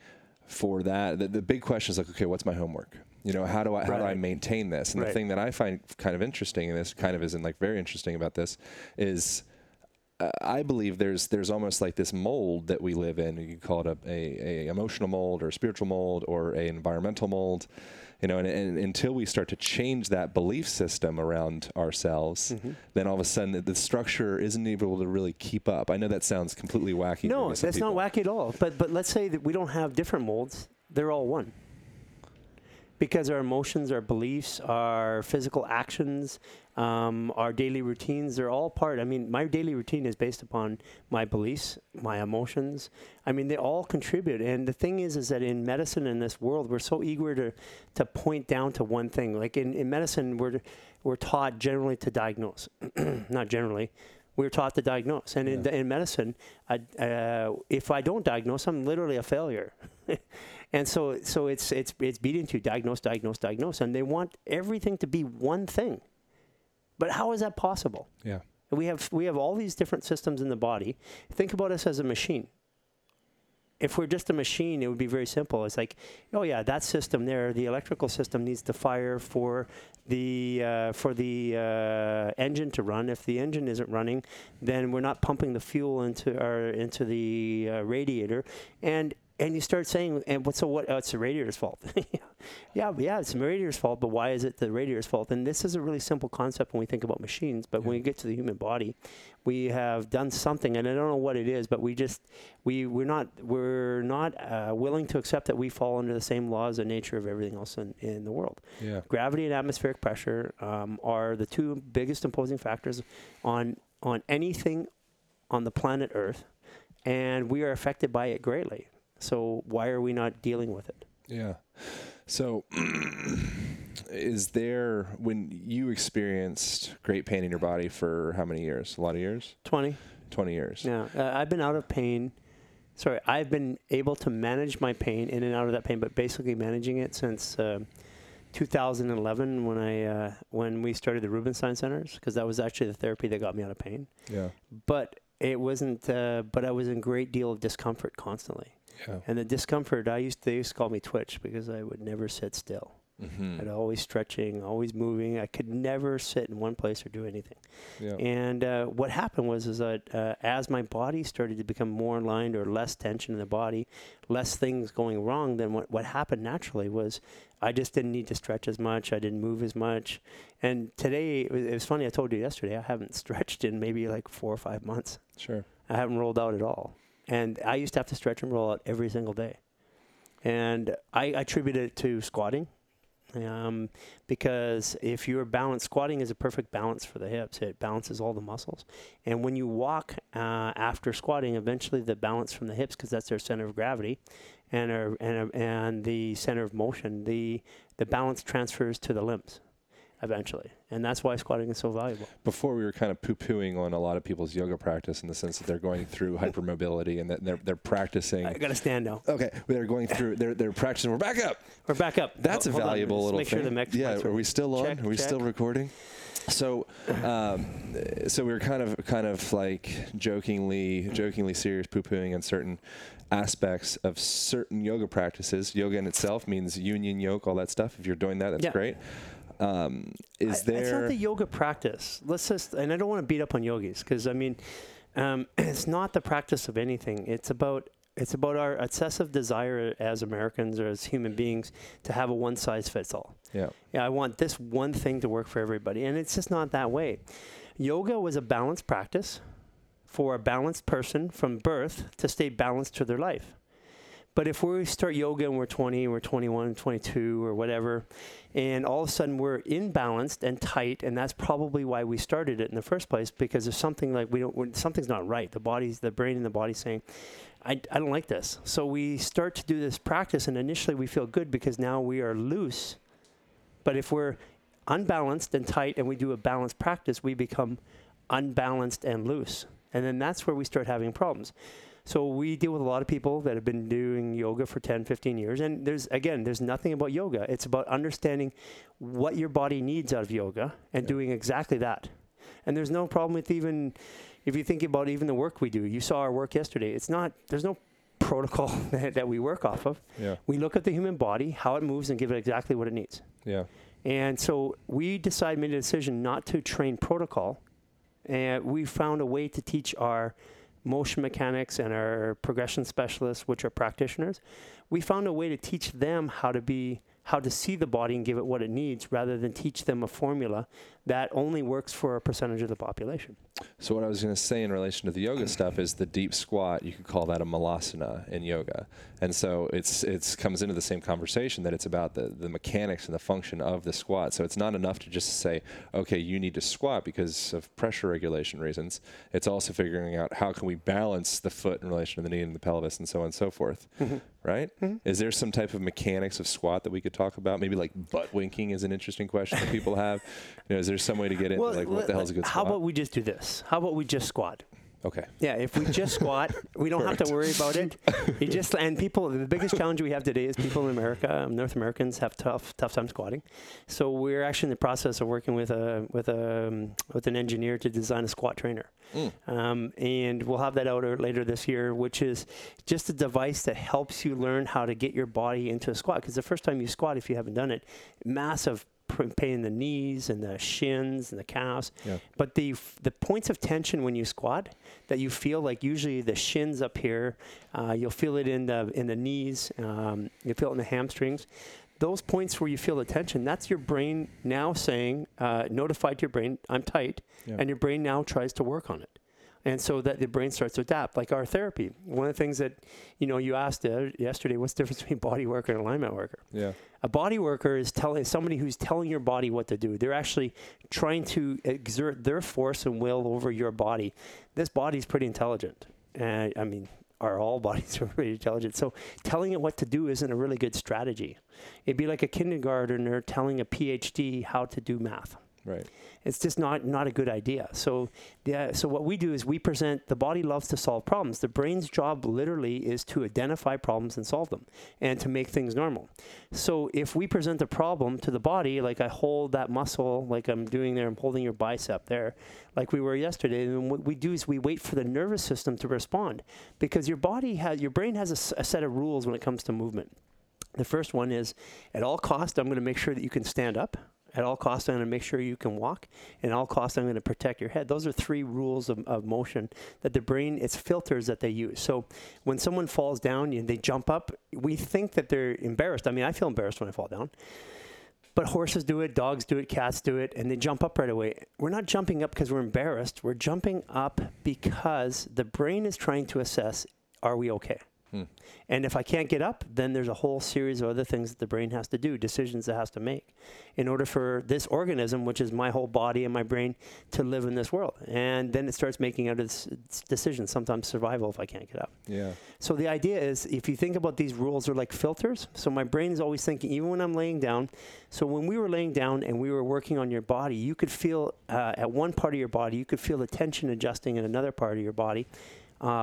for that, the big question is like, okay, what's my homework? How do I maintain this? And the thing that I find kind of interesting, and this kind of isn't like very interesting about this, is I believe there's almost like this mold that we live in. You can call it a emotional mold or a spiritual mold or an environmental mold, and until we start to change that belief system around ourselves, mm-hmm. then all of a sudden the structure isn't able to really keep up. I know that sounds completely wacky. No, that's not wacky at all. But let's say that we don't have different molds. They're all one. because our emotions, our beliefs, our physical actions, our daily routines, they're all part. I mean, my daily routine is based upon my beliefs, my emotions. I mean, they all contribute. And the thing is that in medicine, in this world, we're so eager to point down to one thing. Like in medicine, we're taught generally to diagnose. Not generally. We're taught to diagnose. And in medicine, if I don't diagnose, I'm literally a failure. And so it's beaten to diagnose. And they want everything to be one thing. But how is that possible? Yeah. We have all these different systems in the body. Think about us as a machine. If we're just a machine, it would be very simple. It's like, oh yeah, that system there, the electrical system needs to fire for the engine to run. If the engine isn't running, then we're not pumping the fuel into the radiator. And you start saying, so what? Oh, it's the radiator's fault. yeah, it's the radiator's fault, but why is it the radiator's fault? And this is a really simple concept when we think about machines, but when we get to the human body, we have done something, and I don't know what it is, but we're not willing to accept that we fall under the same laws of nature of everything else in the world. Yeah. Gravity and atmospheric pressure are the two biggest imposing factors on anything on the planet Earth, and we are affected by it greatly. So why are we not dealing with it? Yeah. So is there, when you experienced great pain in your body for how many years? A lot of years? 20 years. Yeah. I've been out of pain. Sorry. I've been able to manage my pain in and out of that pain, but basically managing it since 2011 when we started the Rubenstein Centers, because that was actually the therapy that got me out of pain. Yeah. But it wasn't, but I was in a great deal of discomfort constantly. Yeah. And the discomfort, they used to call me twitch because I would never sit still. Mm-hmm. I'd always stretching, always moving. I could never sit in one place or do anything. Yeah. And what happened was that as my body started to become more aligned or less tension in the body, less things going wrong, then what happened naturally was I just didn't need to stretch as much. I didn't move as much. And today, it was funny, I told you yesterday, I haven't stretched in maybe like 4 or 5 months. Sure. I haven't rolled out at all. And I used to have to stretch and roll out every single day. And I attribute it to squatting because if you're balanced, squatting is a perfect balance for the hips. It balances all the muscles. And when you walk after squatting, eventually the balance from the hips, because that's their center of gravity and the center of motion, the balance transfers to the limbs eventually. And that's why squatting is so valuable. Before, we were kind of poo-pooing on a lot of people's yoga practice in the sense that they're going through hypermobility and that they're practicing. I got to stand now. Okay. They're going through, they're practicing. We're back up. That's a valuable little thing. Make sure the next one's are we still on? Check, are we still recording? So, so we were kind of like jokingly serious, poo-pooing on certain aspects of certain yoga practices. Yoga in itself means union yoke, all that stuff. If you're doing that, that's great. It's not the yoga practice. And I don't want to beat up on yogis because it's not the practice of anything. It's about our obsessive desire as Americans or as human beings to have a one size fits all. Yeah. Yeah. I want this one thing to work for everybody, and it's just not that way. Yoga was a balanced practice for a balanced person from birth to stay balanced to their life. But if we start yoga and we're 20, we're 21, 22, or whatever, and all of a sudden we're imbalanced and tight, and that's probably why we started it in the first place, because there's something like something's not right. The brain and the body's saying, I don't like this. So we start to do this practice, and initially we feel good because now we are loose. But if we're unbalanced and tight and we do a balanced practice, we become unbalanced and loose. And then that's where we start having problems. So we deal with a lot of people that have been doing yoga for 10, 15 years. And there's nothing about yoga. It's about understanding what your body needs out of yoga and doing exactly that. And there's no problem with even, if you think about even the work we do. You saw our work yesterday. There's no protocol that we work off of. Yeah. We look at the human body, how it moves, and give it exactly what it needs. Yeah. And so we made a decision not to train protocol. And we found a way to teach our motion mechanics and our progression specialists, which are practitioners, we found a way to teach them how to see the body and give it what it needs rather than teach them a formula that only works for a percentage of the population. So what I was going to say in relation to the yoga stuff is the deep squat, you could call that a malasana in yoga. And so it's comes into the same conversation that it's about the mechanics and the function of the squat. So it's not enough to just say, okay, you need to squat because of pressure regulation reasons. It's also figuring out how can we balance the foot in relation to the knee and the pelvis and so on and so forth. Mm-hmm. Right? Mm-hmm. Is there some type of mechanics of squat that we could talk about? Maybe like butt winking is an interesting question that people have. You know, is there some way to get into like what the hell is a good squat? How about we just do this? How about we just squat? Okay. Yeah, if we just squat, we don't have to worry about it. You just and people. The biggest challenge we have today is people in America, North Americans, have tough time squatting. So we're actually in the process of working with an engineer to design a squat trainer, and we'll have that out later this year, which is just a device that helps you learn how to get your body into a squat. Because the first time you squat, if you haven't done it, massive pain in the knees and the shins and the calves, but the points of tension when you squat that you feel, like usually the shins up here, you'll feel it in the knees, you feel it in the hamstrings. Those points where you feel the tension, that's your brain now saying, notified to your brain, I'm tight, and your brain now tries to work on it. And so that the brain starts to adapt, like our therapy. One of the things that, you asked yesterday, what's the difference between body worker and alignment worker? Yeah. A body worker is somebody who's telling your body what to do. They're actually trying to exert their force and will over your body. This body's pretty intelligent. And I mean, all bodies are pretty intelligent. So telling it what to do isn't a really good strategy. It'd be like a kindergartner telling a PhD how to do math. Right. It's just not a good idea. So what we do is we present, the body loves to solve problems. The brain's job literally is to identify problems and solve them and to make things normal. So if we present a problem to the body, like I hold that muscle, like I'm doing there, I'm holding your bicep there, like we were yesterday, and what we do is we wait for the nervous system to respond, because your brain has a set of rules when it comes to movement. The first one is, at all costs, I'm going to make sure that you can stand up. At all costs, I'm going to make sure you can walk. At all costs, I'm going to protect your head. Those are three rules of motion that the brain, it's filters that they use. So when someone falls down and they jump up, we think that they're embarrassed. I mean, I feel embarrassed when I fall down. But horses do it, dogs do it, cats do it, and they jump up right away. We're not jumping up because we're embarrassed. We're jumping up because the brain is trying to assess, are we okay? And if I can't get up, then there's a whole series of other things that the brain has to do, decisions it has to make in order for this organism, which is my whole body and my brain, to live in this world. And then it starts making out its decisions, sometimes survival if I can't get up. Yeah. So the idea is, if you think about these rules, they're like filters. So my brain is always thinking, even when I'm laying down. So when we were laying down and we were working on your body, you could feel at one part of your body, you could feel the tension adjusting in another part of your body.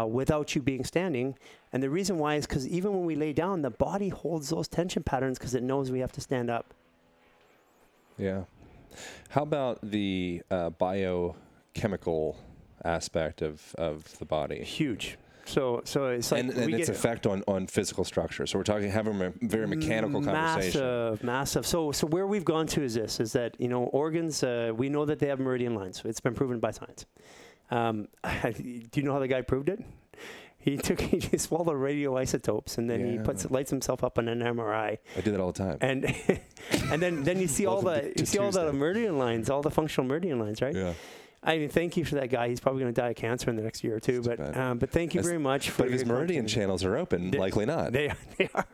Without you being standing. And the reason why is because even when we lay down, the body holds those tension patterns because it knows we have to stand up. Yeah. How about the biochemical aspect of the body? Huge. So it's like... And its effect on physical structure. So we're having a very mechanical conversation. Massive. So where we've gone to is that, organs, we know that they have meridian lines. It's been proven by science. Do you know how the guy proved it? He swallowed radioisotopes, and then he lights himself up on an MRI. I do that all the time. And and then you see all the meridian lines, all the functional meridian lines, right? Yeah. I mean, thank you for that guy. He's probably going to die of cancer in the next year or two. But thank you very much for. But if his meridian channels are open, likely not. They are.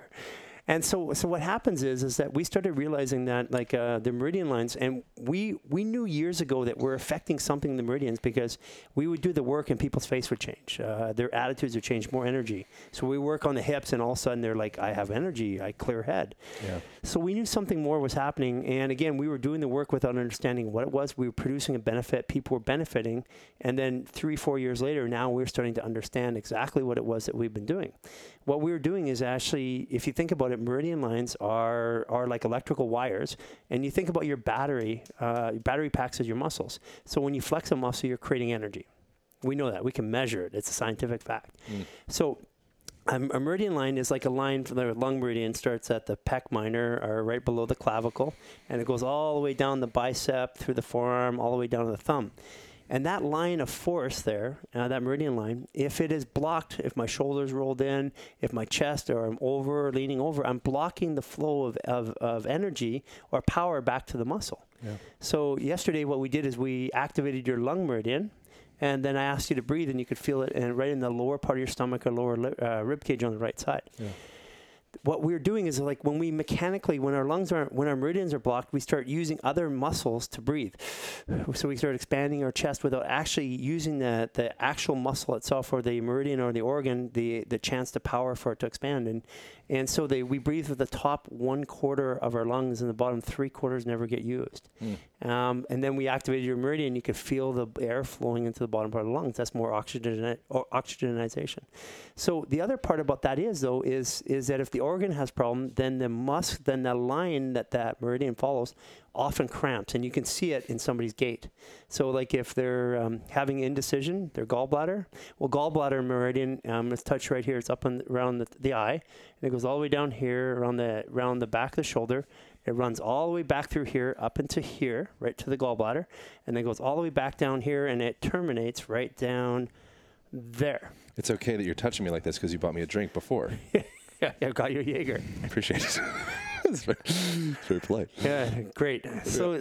And so what happens is that we started realizing that, like, the meridian lines, and we knew years ago that we're affecting something in the meridians, because we would do the work and people's face would change. Their attitudes would change, more energy. So we work on the hips and all of a sudden they're like, I have energy, I clear head. Yeah. So we knew something more was happening. And again, we were doing the work without understanding what it was. We were producing a benefit. People were benefiting. And then 3-4 years later, now we're starting to understand exactly what it was that we've been doing. What we were doing is actually, if you think about it, meridian lines are like electrical wires, and you think about your battery. Battery packs as your muscles. So when you flex a muscle, you're creating energy. We know that. We can measure it. It's a scientific fact. So a meridian line is like a line from the lung meridian, starts at the pec minor, or right below the clavicle, and it goes all the way down the bicep, through the forearm, all the way down to the thumb. And that line of force there, that meridian line, if it is blocked, if my shoulder's rolled in, if my chest, or I'm leaning over, I'm blocking the flow of energy or power back to the muscle. Yeah. So yesterday what we did is we activated your lung meridian, and then I asked you to breathe, and you could feel it and right in the lower part of your stomach or lower rib cage on the right side. Yeah. What we're doing is like when we mechanically, when our lungs aren't, when our meridians are blocked, we start using other muscles to breathe. So we start expanding our chest without actually using the actual muscle itself or the meridian or the organ, the chance to power for it to expand. And so we breathe with the top 1/4 of our lungs and the bottom 3/4 never get used. Mm. And then we activated your meridian. You could feel the air flowing into the bottom part of the lungs. That's more oxygenization. So the other part about that is, though, is that if the organ has problem, then the line that meridian follows often cramps, and you can see it in somebody's gait. So like if they're having indecision, their gallbladder, well, gallbladder meridian is touched right here. It's up around the eye, and it goes all the way down here around the back of the shoulder. It runs all the way back through here, up into here, right to the gallbladder, and then goes all the way back down here, and it terminates right down there. It's okay that you're touching me like this because you bought me a drink before. Yeah, I got your Jaeger. Appreciate it. It's very polite. Yeah, great. So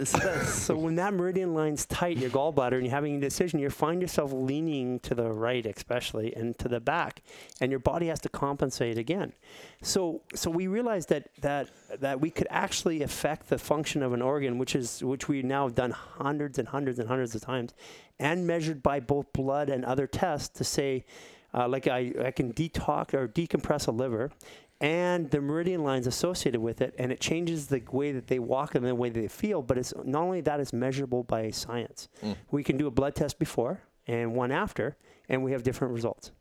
when that meridian line's tight, your gallbladder, and you're having a decision, you find yourself leaning to the right especially and to the back, and your body has to compensate again. So we realized that we could actually affect the function of an organ, which we now have done hundreds and hundreds and hundreds of times, and measured by both blood and other tests to say, like I can detox or decompress a liver and the meridian lines associated with it, and it changes the way that they walk and the way they feel, but it's not only that, it's measurable by science. Mm. We can do a blood test before and one after, and we have different results.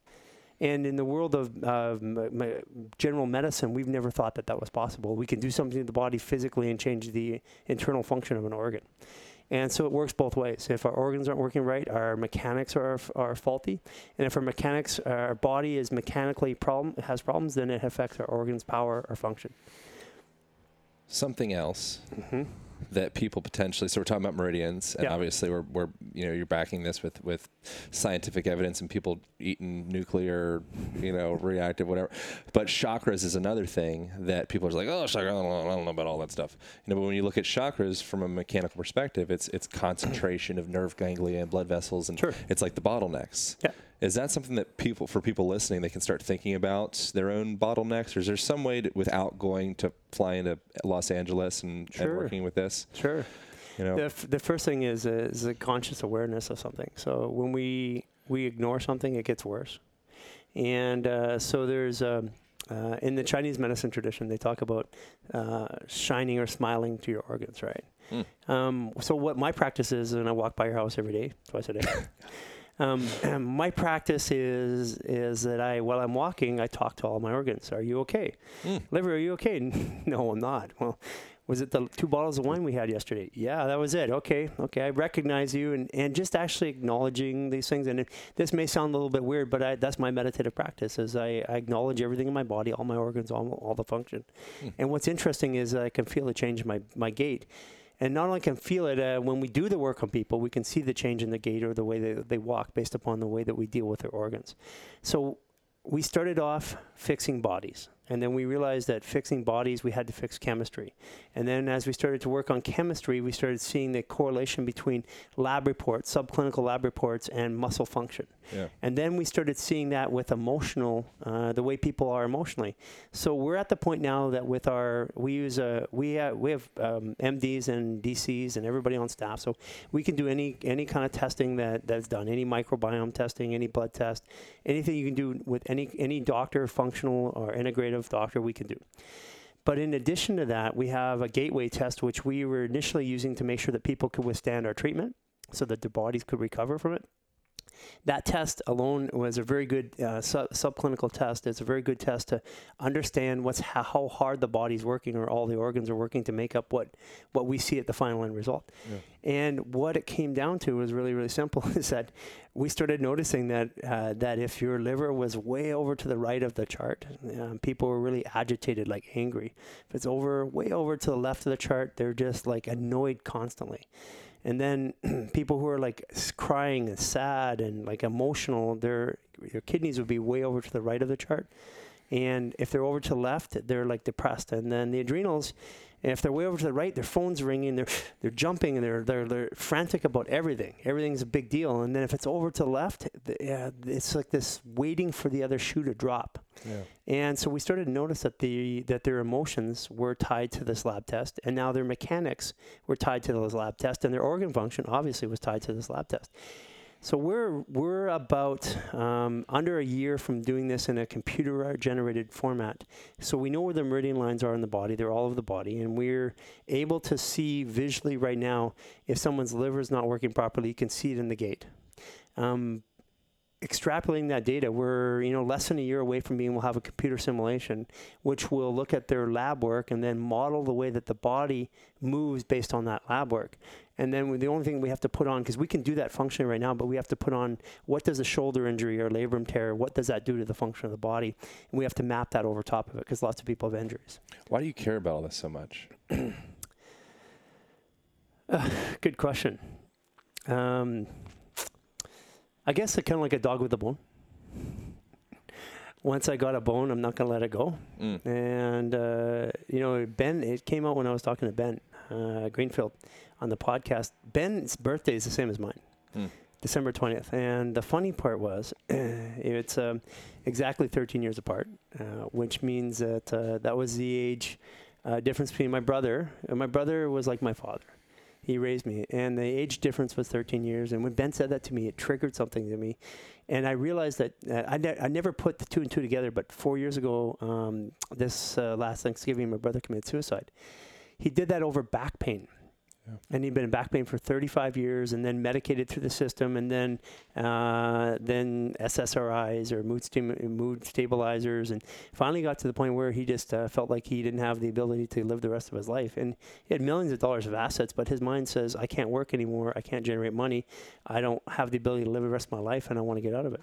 And in the world of general medicine, we've never thought that was possible. We can do something to the body physically and change the internal function of an organ. And so it works both ways. If our organs aren't working right, our mechanics are faulty. And if our body is mechanically has problems, then it affects our organs' power or function. Something else that people potentially, so we're talking about meridians, and obviously we're you're backing this with scientific evidence and people eating nuclear, reactive, whatever. But chakras is another thing that people are like, oh, chakra, I don't know about all that stuff. But when you look at chakras from a mechanical perspective, it's concentration of nerve ganglia and blood vessels, and it's like the bottlenecks. Yeah. Is that something that for people listening, they can start thinking about their own bottlenecks? Or is there some way without going to fly into Los Angeles and working with this? Sure. The first thing is a conscious awareness of something. So when we ignore something, it gets worse. And so there's in the Chinese medicine tradition, they talk about shining or smiling to your organs, right? Mm. So what my practice is, and I walk by your house every day, twice a day. And my practice is that while I'm walking, I talk to all my organs. Are you okay? Mm. Liver, are you okay? No, I'm not. Well, was it the 2 bottles of wine we had yesterday? Yeah, that was it. Okay. I recognize you and just actually acknowledging these things. And this may sound a little bit weird, but that's my meditative practice is I acknowledge everything in my body, all my organs, all the function. Mm. And what's interesting is I can feel a change in my gait. And not only can feel it, when we do the work on people, we can see the change in the gait or the way they walk based upon the way that we deal with their organs. So we started off fixing bodies. And then we realized that fixing bodies, we had to fix chemistry. And then as we started to work on chemistry, we started seeing the correlation between lab reports, subclinical lab reports, and muscle function. Yeah. And then we started seeing that with the way people are emotionally. So we're at the point now that with we have MDs and DCs and everybody on staff. So we can do any kind of testing that's done, any microbiome testing, any blood test, anything you can do with any doctor, functional or integrated doctor we can do. But in addition to that, we have a gateway test, which we were initially using to make sure that people could withstand our treatment so that their bodies could recover from it. That test alone was a very good subclinical test. It's a very good test to understand how hard the body's working or all the organs are working to make up what we see at the final end result. Yeah. And what it came down to was really, really simple is that we started noticing that if your liver was way over to the right of the chart, people were really agitated, like angry. If it's way over to the left of the chart, they're just like annoyed constantly. And then people who are like crying and sad and like emotional, your kidneys would be way over to the right of the chart. And if they're over to the left, they're like depressed. And then the adrenals, And if they're way over to the right, their phone's ringing, they're jumping, and they're frantic about everything. Everything's a big deal. And then if it's over to the left, it's like this waiting for the other shoe to drop. Yeah. And so we started to notice that their emotions were tied to this lab test, and now their mechanics were tied to this lab test, and their organ function obviously was tied to this lab test. So we're about under a year from doing this in a computer-generated format. So we know where the meridian lines are in the body. They're all over the body. And we're able to see visually right now if someone's liver is not working properly, you can see it in the gait. Extrapolating that data, we're less than a year away from we'll have a computer simulation, which will look at their lab work and then model the way that the body moves based on that lab work. And then the only thing we have to put on, because we can do that functionally right now, but we have to put on what does a shoulder injury or labrum tear, what does that do to the function of the body? And we have to map that over top of it because lots of people have injuries. Why do you care about all this so much? Good question. I guess it's kind of like a dog with a bone. Once I got a bone, I'm not going to let it go. Mm. And, Ben, it came out when I was talking to Ben Greenfield on the podcast. Ben's birthday is the same as mine, December 20th. And the funny part was it's exactly 13 years apart, which means that that was the age difference between my brother. My brother was like my father. He raised me, and the age difference was 13 years. And when Ben said that to me, it triggered something to me. And I realized that I never put the two and two together, but 4 years ago, this last Thanksgiving, my brother committed suicide. He did that over back pain. Yeah. And he'd been in back pain for 35 years and then medicated through the system and then SSRIs or mood stabilizers, and finally got to the point where he just felt like he didn't have the ability to live the rest of his life. And he had millions of dollars of assets, but his mind says, I can't work anymore. I can't generate money. I don't have the ability to live the rest of my life, and I want to get out of it.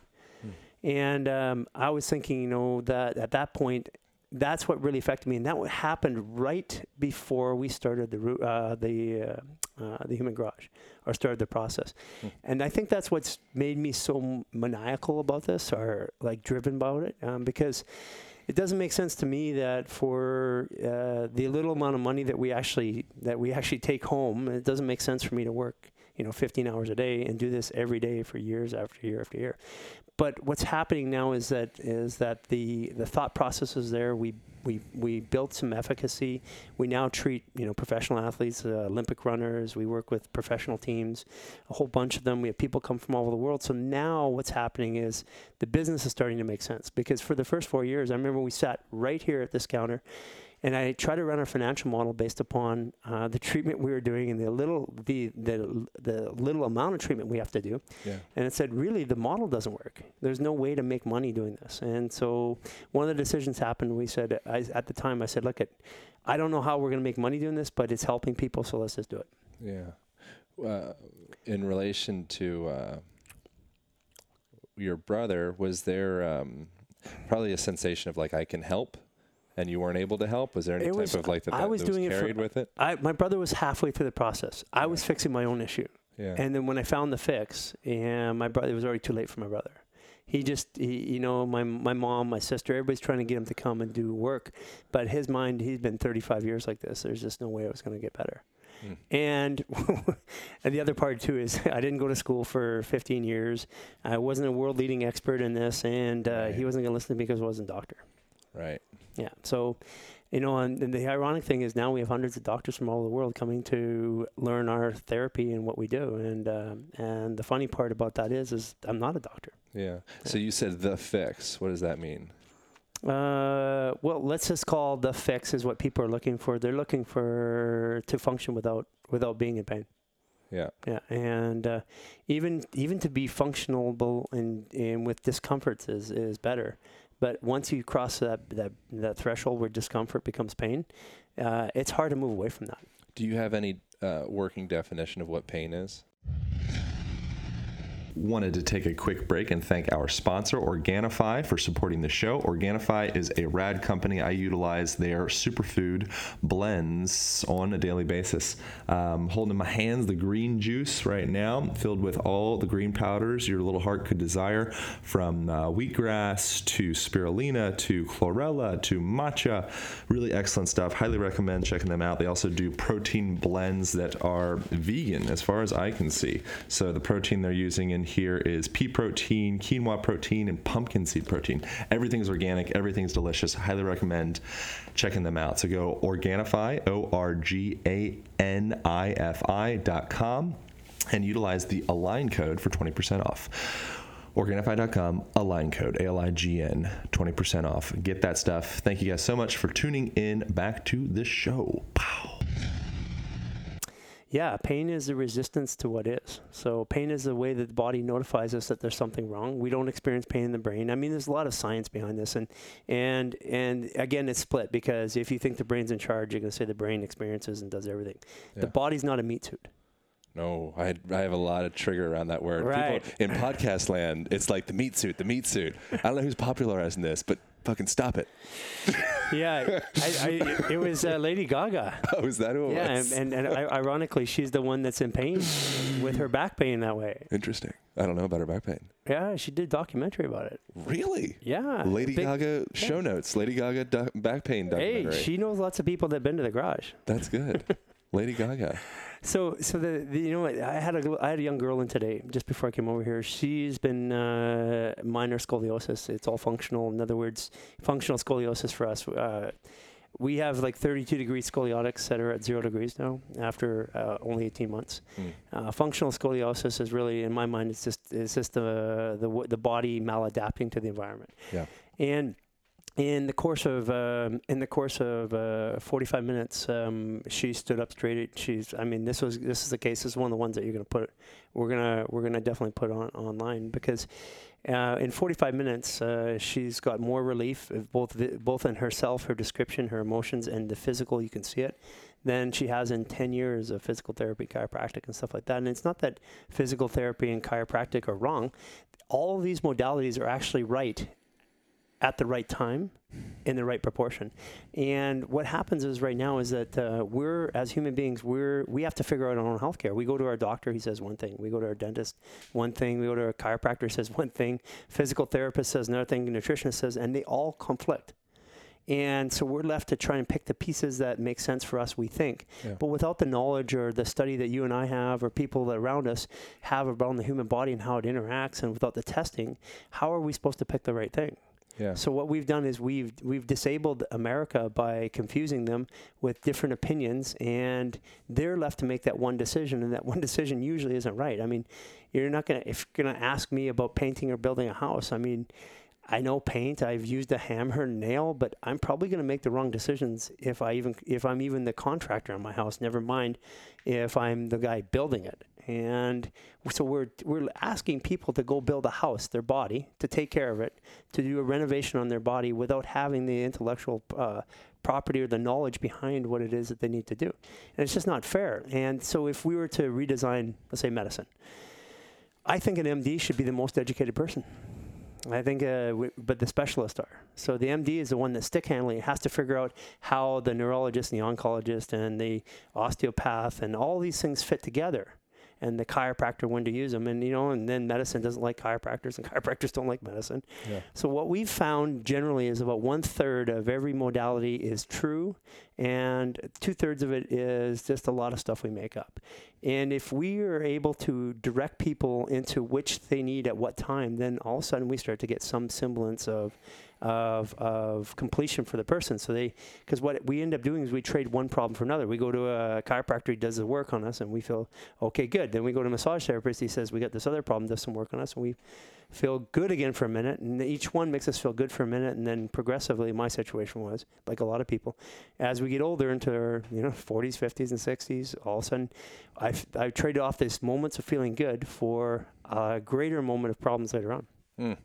And I was thinking, that at that point, that's what really affected me, and that happened right before we started the Human Garage, or started the process. And I think that's what's made me so maniacal about this, or like driven about it, because it doesn't make sense to me that for the little amount of money that we actually take home, it doesn't make sense for me to work 15 hours a day and do this every day for years after year after year. But what's happening now is that the thought process is there. We built some efficacy. We now treat professional athletes, Olympic runners. We work with professional teams, a whole bunch of them. We have people come from all over the world. So now what's happening is the business is starting to make sense, because for the first 4 years, I remember we sat right here at this counter, and I tried to run our financial model based upon the treatment we were doing and the little amount of treatment we have to do. Yeah. And it said, really, the model doesn't work. There's no way to make money doing this. And so one of the decisions happened. We said, at the time, I said, look, I don't know how we're going to make money doing this, but it's helping people, so let's just do it. Yeah. In relation to your brother, was there probably a sensation of, like, I can help? And you weren't able to help? Was there any type of like that? I was doing it with it. My brother was halfway through the process. I was fixing my own issue, and then when I found the fix, and my brother, it was already too late for my brother. He just, my mom, my sister, everybody's trying to get him to come and do work, but his mind, he's been 35 years like this. There's just no way it was going to get better. And the other part too is I didn't go to school for 15 years. I wasn't a world leading expert in this, and he wasn't going to listen to me because I wasn't a doctor. Right. Yeah. So, and the ironic thing is now we have hundreds of doctors from all over the world coming to learn our therapy and what we do. And the funny part about that is I'm not a doctor. Yeah. So you said the fix. What does that mean? Well, let's just call the fix is what people are looking for. They're looking for to function without being in pain. Yeah. Yeah. And even to be functional and with discomforts is better. But once you cross that threshold where discomfort becomes pain, it's hard to move away from that. Do you have any working definition of what pain is? Wanted to take a quick break and thank our sponsor, Organifi, for supporting the show. Organifi is a rad company. I utilize their superfood blends on a daily basis. Holding in my hands the green juice right now, filled with all the green powders your little heart could desire, from wheatgrass to spirulina to chlorella to matcha. Really excellent stuff. Highly recommend checking them out. They also do protein blends that are vegan, as far as I can see. So the protein they're using in here is pea protein, quinoa protein, and pumpkin seed protein. Everything's organic. Everything's delicious. Highly recommend checking them out. So go Organifi, Organifi.com, and utilize the Align code for 20% off. Organifi.com, Align code, ALIGN, 20% off. Get that stuff. Thank you guys so much for tuning in. Back to the show. Pow. Yeah, pain is a resistance to what is. So pain is the way that the body notifies us that there's something wrong. We don't experience pain in the brain. I mean, there's a lot of science behind this. And again, it's split, because if you think the brain's in charge, you're going to say the brain experiences and does everything. Yeah. The body's not a meat suit. No, I have a lot of trigger around that word. Right. People in podcast land, it's like the meat suit, the meat suit. I don't know who's popularizing this, but fucking stop it. Yeah, it was Lady Gaga. Oh, is that who it was? Yeah, and ironically, she's the one that's in pain with her back pain that way. Interesting. I don't know about her back pain. Yeah, she did a documentary about it. Really? Yeah. Lady Gaga show notes. Lady Gaga back pain documentary. Hey, she knows lots of people that have been to the garage. That's good. Lady Gaga. So you know what? I had a young girl in today just before I came over here. She's been minor scoliosis. It's all functional. In other words, functional scoliosis for us. We have like 32-degree scoliotics that are at 0 degrees now after only 18 months. Mm. Functional scoliosis is really, in my mind, it's just the body maladapting to the environment. Yeah. And In the course of 45 minutes, she stood up straight. This is the case. This is one of the ones that you're gonna put. We're gonna definitely put on online, because in 45 minutes, she's got more relief, both in herself, her description, her emotions, and the physical. You can see it. Than she has in 10 years of physical therapy, chiropractic, and stuff like that. And it's not that physical therapy and chiropractic are wrong. All of these modalities are actually right. At the right time, in the right proportion. And what happens is right now is that we're, as human beings, we have to figure out our own healthcare. We go to our doctor, he says one thing. We go to our dentist, one thing. We go to our chiropractor, says one thing. Physical therapist says another thing. Nutritionist says, and they all conflict. And so we're left to try and pick the pieces that make sense for us, we think. Yeah. But without the knowledge or the study that you and I have, or people that around us have around the human body and how it interacts, and without the testing, how are we supposed to pick the right thing? Yeah. So what we've done is we've disabled America by confusing them with different opinions, and they're left to make that one decision, and that one decision usually isn't right. I mean, if you're gonna ask me about painting or building a house, I mean, I know paint, I've used a hammer and nail, but I'm probably gonna make the wrong decisions if I'm even the contractor on my house, never mind if I'm the guy building it. And so we're asking people to go build a house, their body, to take care of it, to do a renovation on their body without having the intellectual property or the knowledge behind what it is that they need to do. And it's just not fair. And so if we were to redesign, let's say, medicine, I think an MD should be the most educated person. I think, but the specialists are. So the MD is the one that's stick handling. It has to figure out how the neurologist and the oncologist and the osteopath and all these things fit together. And the chiropractor, when to use them. And, you know, and then medicine doesn't like chiropractors, and chiropractors don't like medicine. Yeah. So what we've found generally is about 1/3 of every modality is true, and 2/3 of it is just a lot of stuff we make up. And if we are able to direct people into which they need at what time, then all of a sudden we start to get some semblance of completion for the person. So because what we end up doing is we trade one problem for another. We go to a chiropractor, he does the work on us, and we feel, okay, good. Then we go to a massage therapist, he says, we got this other problem, does some work on us, and we feel good again for a minute. And each one makes us feel good for a minute, and then progressively, my situation was, like a lot of people, as we get older into our 40s, 50s, and 60s, all of a sudden, I've traded off these moments of feeling good for a greater moment of problems later on. Mm.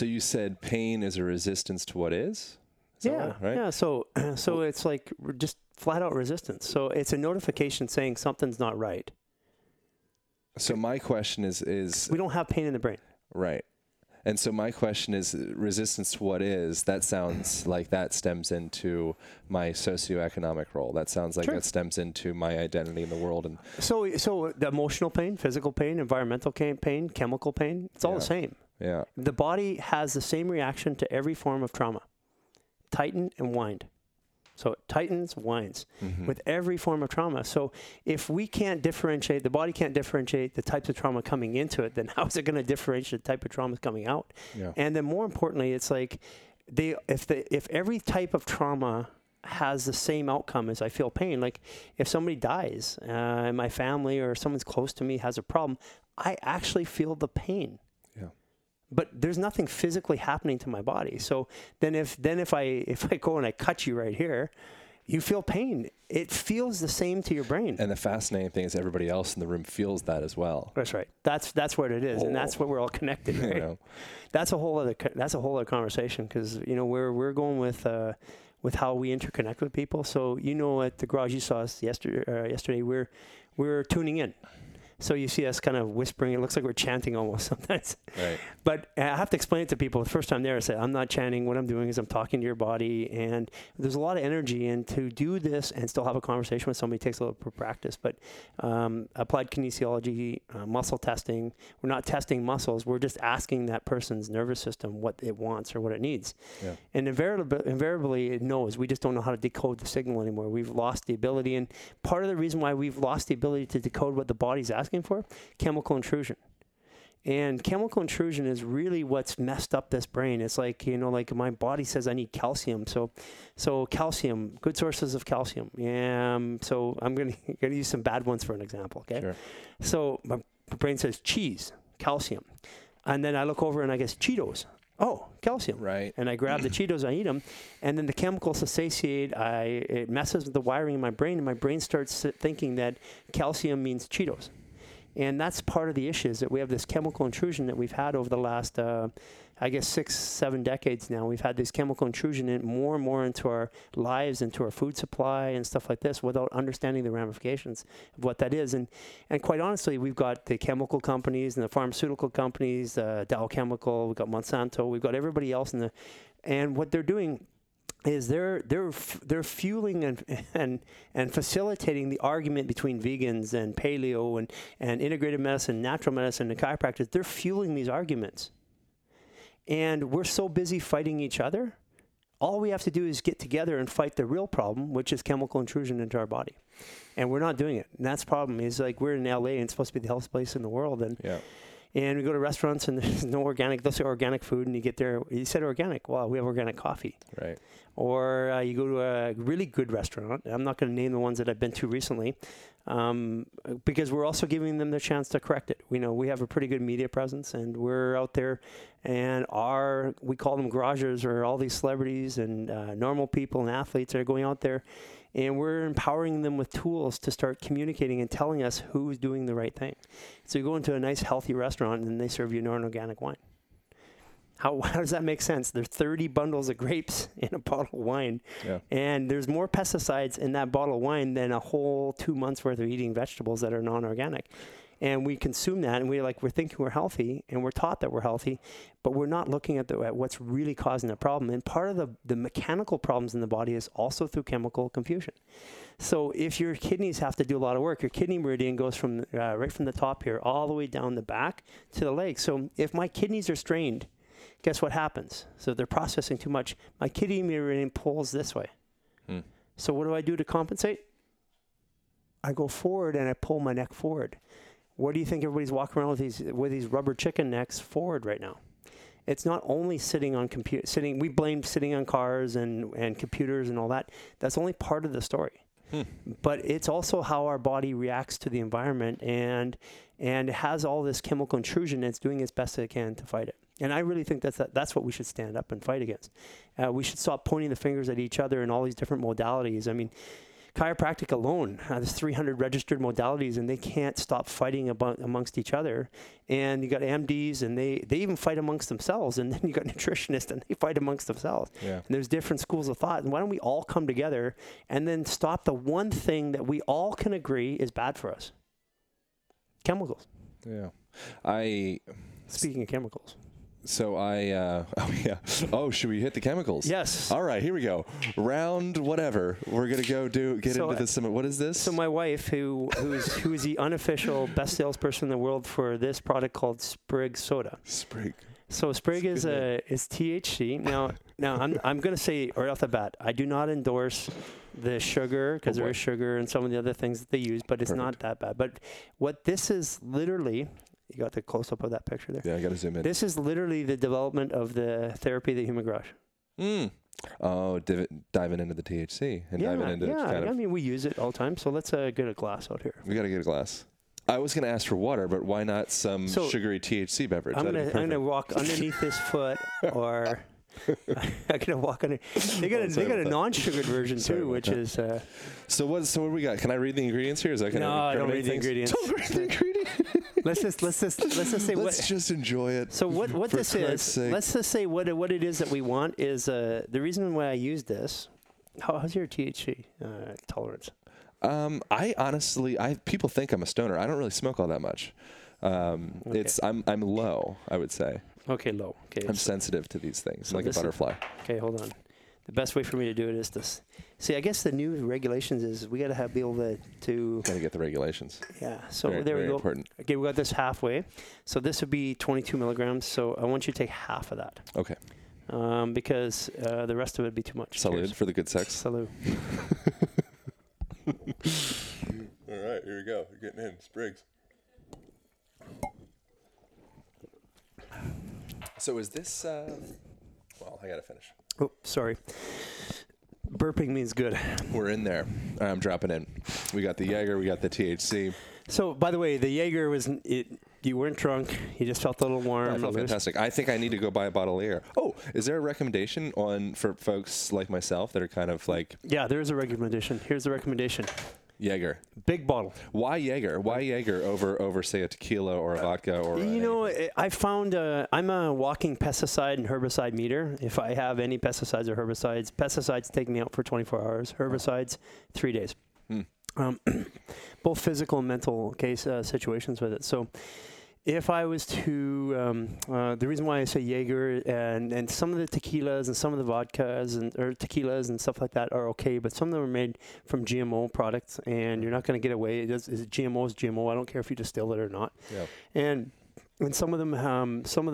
So you said pain is a resistance to what is? Right? Yeah. So it's like just flat out resistance. So it's a notification saying something's not right. So my question is we don't have pain in the brain. Right. And so my question is, resistance to what is, that sounds like that stems into my socioeconomic role. That sounds like that stems into my identity in the world. And so the emotional pain, physical pain, environmental pain, chemical pain, it's all the same. Yeah. The body has the same reaction to every form of trauma. Tighten and wind. So it tightens, winds with every form of trauma. So if we can't differentiate, the body can't differentiate the types of trauma coming into it, then how is it going to differentiate the type of trauma coming out? Yeah. And then more importantly, it's like if every type of trauma has the same outcome as I feel pain, like if somebody dies in my family or someone's close to me has a problem, I actually feel the pain. But there's nothing physically happening to my body. So then if I go and I cut you right here, you feel pain. It feels the same to your brain. And the fascinating thing is everybody else in the room feels that as well. That's right. That's what it is. Oh. And that's where we're all connected. Right? You know. That's a whole other conversation because, you know, we're going with how we interconnect with people. So, you know, at the garage you saw us yesterday, we're tuning in. So you see us kind of whispering. It looks like we're chanting almost sometimes. Right. But I have to explain it to people. The first time there, I said, I'm not chanting. What I'm doing is I'm talking to your body. And there's a lot of energy. And to do this and still have a conversation with somebody takes a little bit of practice. But applied kinesiology, muscle testing. We're not testing muscles. We're just asking that person's nervous system what it wants or what it needs. Yeah. And invariably, it knows. We just don't know how to decode the signal anymore. We've lost the ability. And part of the reason why we've lost the ability to decode what the body's asking for chemical intrusion. And chemical intrusion is really what's messed up this brain. It's like, you know, like my body says I need calcium. So calcium, good sources of calcium. So I'm going to use some bad ones for an example, okay? Sure. So my brain says cheese, calcium. And then I look over and I guess Cheetos. Oh, calcium. Right. And I grab the Cheetos, I eat them, and then the chemicals associate, it messes with the wiring in my brain, and my brain starts thinking that calcium means Cheetos. And that's part of the issue is that we have this chemical intrusion that we've had over the last, 6-7 decades now. We've had this chemical intrusion in more and more into our lives, into our food supply and stuff like this without understanding the ramifications of what that is. And quite honestly, we've got the chemical companies and the pharmaceutical companies, Dow Chemical, we've got Monsanto, we've got everybody else and what they're doing is they're fueling and facilitating the argument between vegans and paleo and integrative medicine, natural medicine, and chiropractic. They're fueling these arguments. And we're so busy fighting each other, all we have to do is get together and fight the real problem, which is chemical intrusion into our body. And we're not doing it. And that's the problem is like we're in LA and it's supposed to be the healthiest place in the world. And we go to restaurants and there's no organic, they'll say organic food and you get there, you said organic, wow, we have organic coffee. Right. Or you go to a really good restaurant, I'm not going to name the ones that I've been to recently, because we're also giving them the chance to correct it. We know we have a pretty good media presence and we're out there and we call them garagers or all these celebrities and normal people and athletes that are going out there and we're empowering them with tools to start communicating and telling us who's doing the right thing. So you go into a nice healthy restaurant and they serve you an organic wine. How does that make sense? There's 30 bundles of grapes in a bottle of wine. Yeah. And there's more pesticides in that bottle of wine than a whole 2 months worth of eating vegetables that are non-organic. And we consume that and we're thinking we're healthy and we're taught that we're healthy, but we're not looking at what's really causing the problem. And part of the mechanical problems in the body is also through chemical confusion. So if your kidneys have to do a lot of work, your kidney meridian goes from right from the top here all the way down the back to the leg. So if my kidneys are strained, guess what happens? So they're processing too much. My kidney meridian pulls this way. So what do I do to compensate? I go forward and I pull my neck forward. What do you think everybody's walking around with these rubber chicken necks forward right now? It's not only sitting on we blame sitting on cars and computers and all that. That's only part of the story. But it's also how our body reacts to the environment and it has all this chemical intrusion and it's doing its best it can to fight it. And I really think that's what we should stand up and fight against. We should stop pointing the fingers at each other in all these different modalities. I mean, chiropractic alone has 300 registered modalities, and they can't stop fighting amongst each other. And you got MDs, and they even fight amongst themselves. And then you got nutritionists, and they fight amongst themselves. Yeah. And there's different schools of thought. And why don't we all come together and then stop the one thing that we all can agree is bad for us? Chemicals. Yeah. Speaking of chemicals. So should we hit the chemicals? Yes. All right, here we go. Round whatever. We're gonna go into this summit. What is this? So my wife, who is the unofficial best salesperson in the world for this product called Sprig soda. Sprig. So Sprig is THC. Now I'm gonna say right off the bat, I do not endorse the sugar, because there is sugar and some of the other things that they use, but it's not that bad. But what this is literally. You got the close-up of that picture there? Yeah, I got to zoom in. This is literally the development of the therapy, the Human Garage. Mm. Oh, diving into the THC. And diving into I mean, we use it all the time, so let's get a glass out here. We got to get a glass. I was going to ask for water, but why not some sugary THC beverage? I'm going to walk underneath this foot, or I'm going to walk under. They got a non-sugared version, too, which is... So what do we got? Can I read the ingredients here? I don't read the ingredients. Don't read the ingredients. Let's just enjoy it. So what this is? Sake. Let's just say what it is that we want is the reason why I use this. How's your THC tolerance? I honestly, people think I'm a stoner. I don't really smoke all that much. Okay. I'm low. I would say. Okay, low. Okay. I'm sensitive to these things, so like a butterfly. Okay, hold on. The best way for me to do it is this. See, I guess the new regulations is we got to be able to... Got to get the regulations. Yeah, so very, there we go. Very important. Okay, we got this halfway. So this would be 22 milligrams, so I want you to take half of that. Okay. Because the rest of it would be too much. Salud. Cheers. For the good sex. Salud. All right, here we go. We're getting in. Sprigs. So is this... Well, I got to finish. Oh, sorry. Burping means good. We're in there. I'm dropping in. We got the Jaeger. We got the THC. So, by the way, the Jaeger was... You weren't drunk. You just felt a little warm. I felt fantastic. I think I need to go buy a bottle of air. Oh, is there a recommendation for folks like myself that are kind of like... Yeah, there is a recommendation. Here's the recommendation. Jaeger. Big bottle. Why Jaeger? Why Jaeger over say, a tequila or a vodka or... You know, I found I'm a walking pesticide and herbicide meter. If I have any pesticides or herbicides take me out for 24 hours. Herbicides, 3 days. Mm. Both physical and mental case situations with it. So if I was to... the reason why I say Jaeger and some of the tequilas and some of the vodkas or tequilas and stuff like that are okay, but some of them are made from GMO products, and you're not going to get away. GMO is GMO. I don't care if you distill it or not. Yeah. And some of them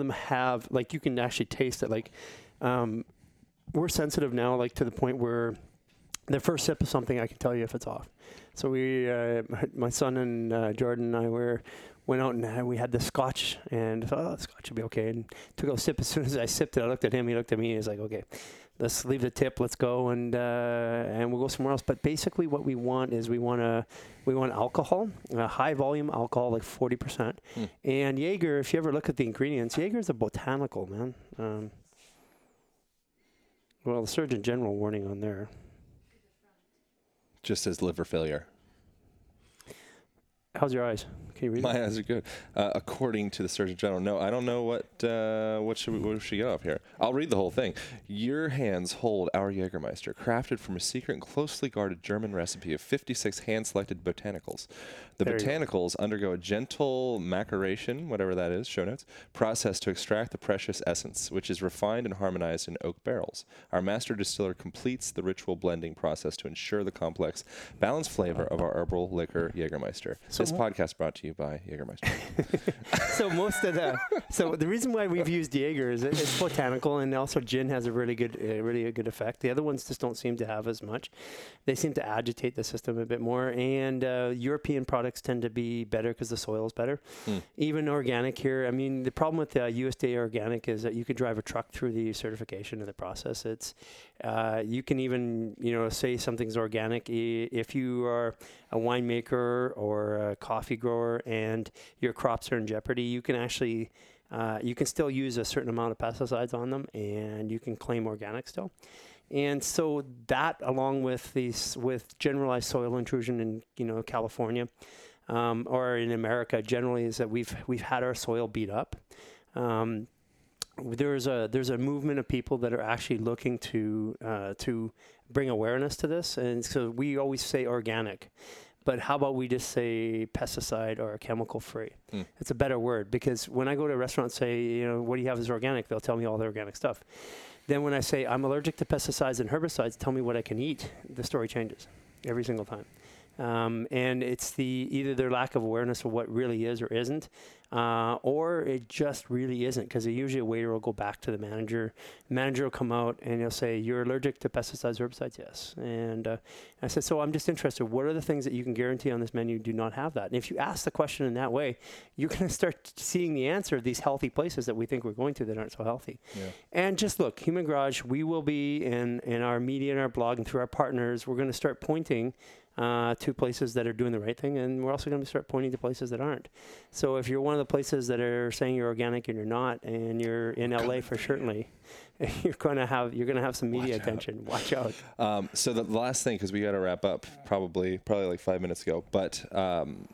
have... Like, you can actually taste it. Like, we're sensitive now, like, to the point where... The first sip of something, I can tell you if it's off. So we, my son and Jordan and I went out and we had the scotch, and I thought, oh, the scotch should be okay. And took a sip. As soon as I sipped it, I looked at him. He looked at me. He's like, okay, let's leave the tip. Let's go and we'll go somewhere else. But basically, what we want is we want alcohol, high volume alcohol, like 40%. Mm. And Jaeger, if you ever look at the ingredients, Jaeger is a botanical, man. Well, the Surgeon General warning on there. Just says liver failure. How's your eyes? Can you read? My eyes are good. According to the Surgeon General, no, I don't know what should we get off here. I'll read the whole thing. Your hands hold our Jägermeister, crafted from a secret and closely guarded German recipe of 56 hand-selected botanicals. The botanicals undergo a gentle maceration, whatever that is, show notes, process to extract the precious essence, which is refined and harmonized in oak barrels. Our master distiller completes the ritual blending process to ensure the complex, balanced flavor of our herbal liquor Jägermeister. So this podcast brought to you by Jägermeister. So the reason why we've used Jaeger is it's botanical, and also gin has a really good effect. The other ones just don't seem to have as much. They seem to agitate the system a bit more, and European products tend to be better because the soil is better. Mm. Even organic here. I mean, the problem with the USDA organic is that you could drive a truck through the certification of the process. It's you can even say something's organic if you are a winemaker or a coffee grower and your crops are in jeopardy. You can actually You can still use a certain amount of pesticides on them, and you can claim organic still. And so that, along with these, with generalized soil intrusion in, you know, California, or in America generally, is that we've had our soil beat up. There's a movement of people that are actually looking to bring awareness to this, and so we always say organic. But how about we just say pesticide or chemical free? Mm. It's a better word, because when I go to a restaurant and say, you know, what do you have is organic? They'll tell me all the organic stuff. Then when I say I'm allergic to pesticides and herbicides, tell me what I can eat. The story changes every single time. And it's either their lack of awareness of what really is or isn't, or it just really isn't, because usually a waiter will go back to the manager. The manager will come out and he'll say, you're allergic to pesticides, herbicides? Yes. And I said, so I'm just interested. What are the things that you can guarantee on this menu do not have that? And if you ask the question in that way, you're going to start seeing the answer of these healthy places that we think we're going to that aren't so healthy. Yeah. And just look, Human Garage, we will be in our media and our blog and through our partners, we're going to start pointing to places that are doing the right thing, and we're also going to start pointing to places that aren't. So if you're one of the places that are saying you're organic and you're not, and you're in LA for certainly, you're going to have some media attention. Watch out. So the last thing, because we got to wrap up probably like 5 minutes ago, but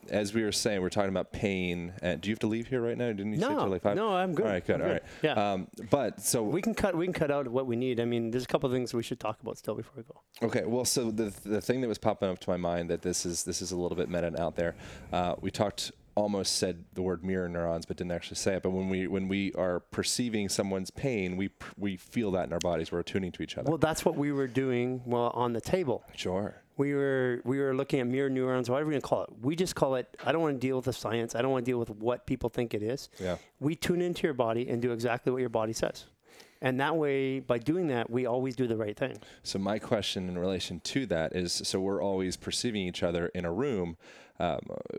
as we were saying, we're talking about pain. And do you have to leave here right now? Didn't you say till like 5? No, I'm good. All right, good. All right. Yeah. But so we can cut out what we need. I mean, there's a couple of things we should talk about still before we go. Okay. Well, so the thing that was popping up to my mind, that this is a little bit meta and out there. Almost said the word mirror neurons, but didn't actually say it. But when we are perceiving someone's pain, we feel that in our bodies. We're attuning to each other. Well, that's what we were doing while on the table. Sure. We were looking at mirror neurons, whatever you're going to call it. We just call it, I don't want to deal with the science. I don't want to deal with what people think it is. Yeah. We tune into your body and do exactly what your body says. And that way, by doing that, we always do the right thing. So my question in relation to that is, so we're always perceiving each other in a room.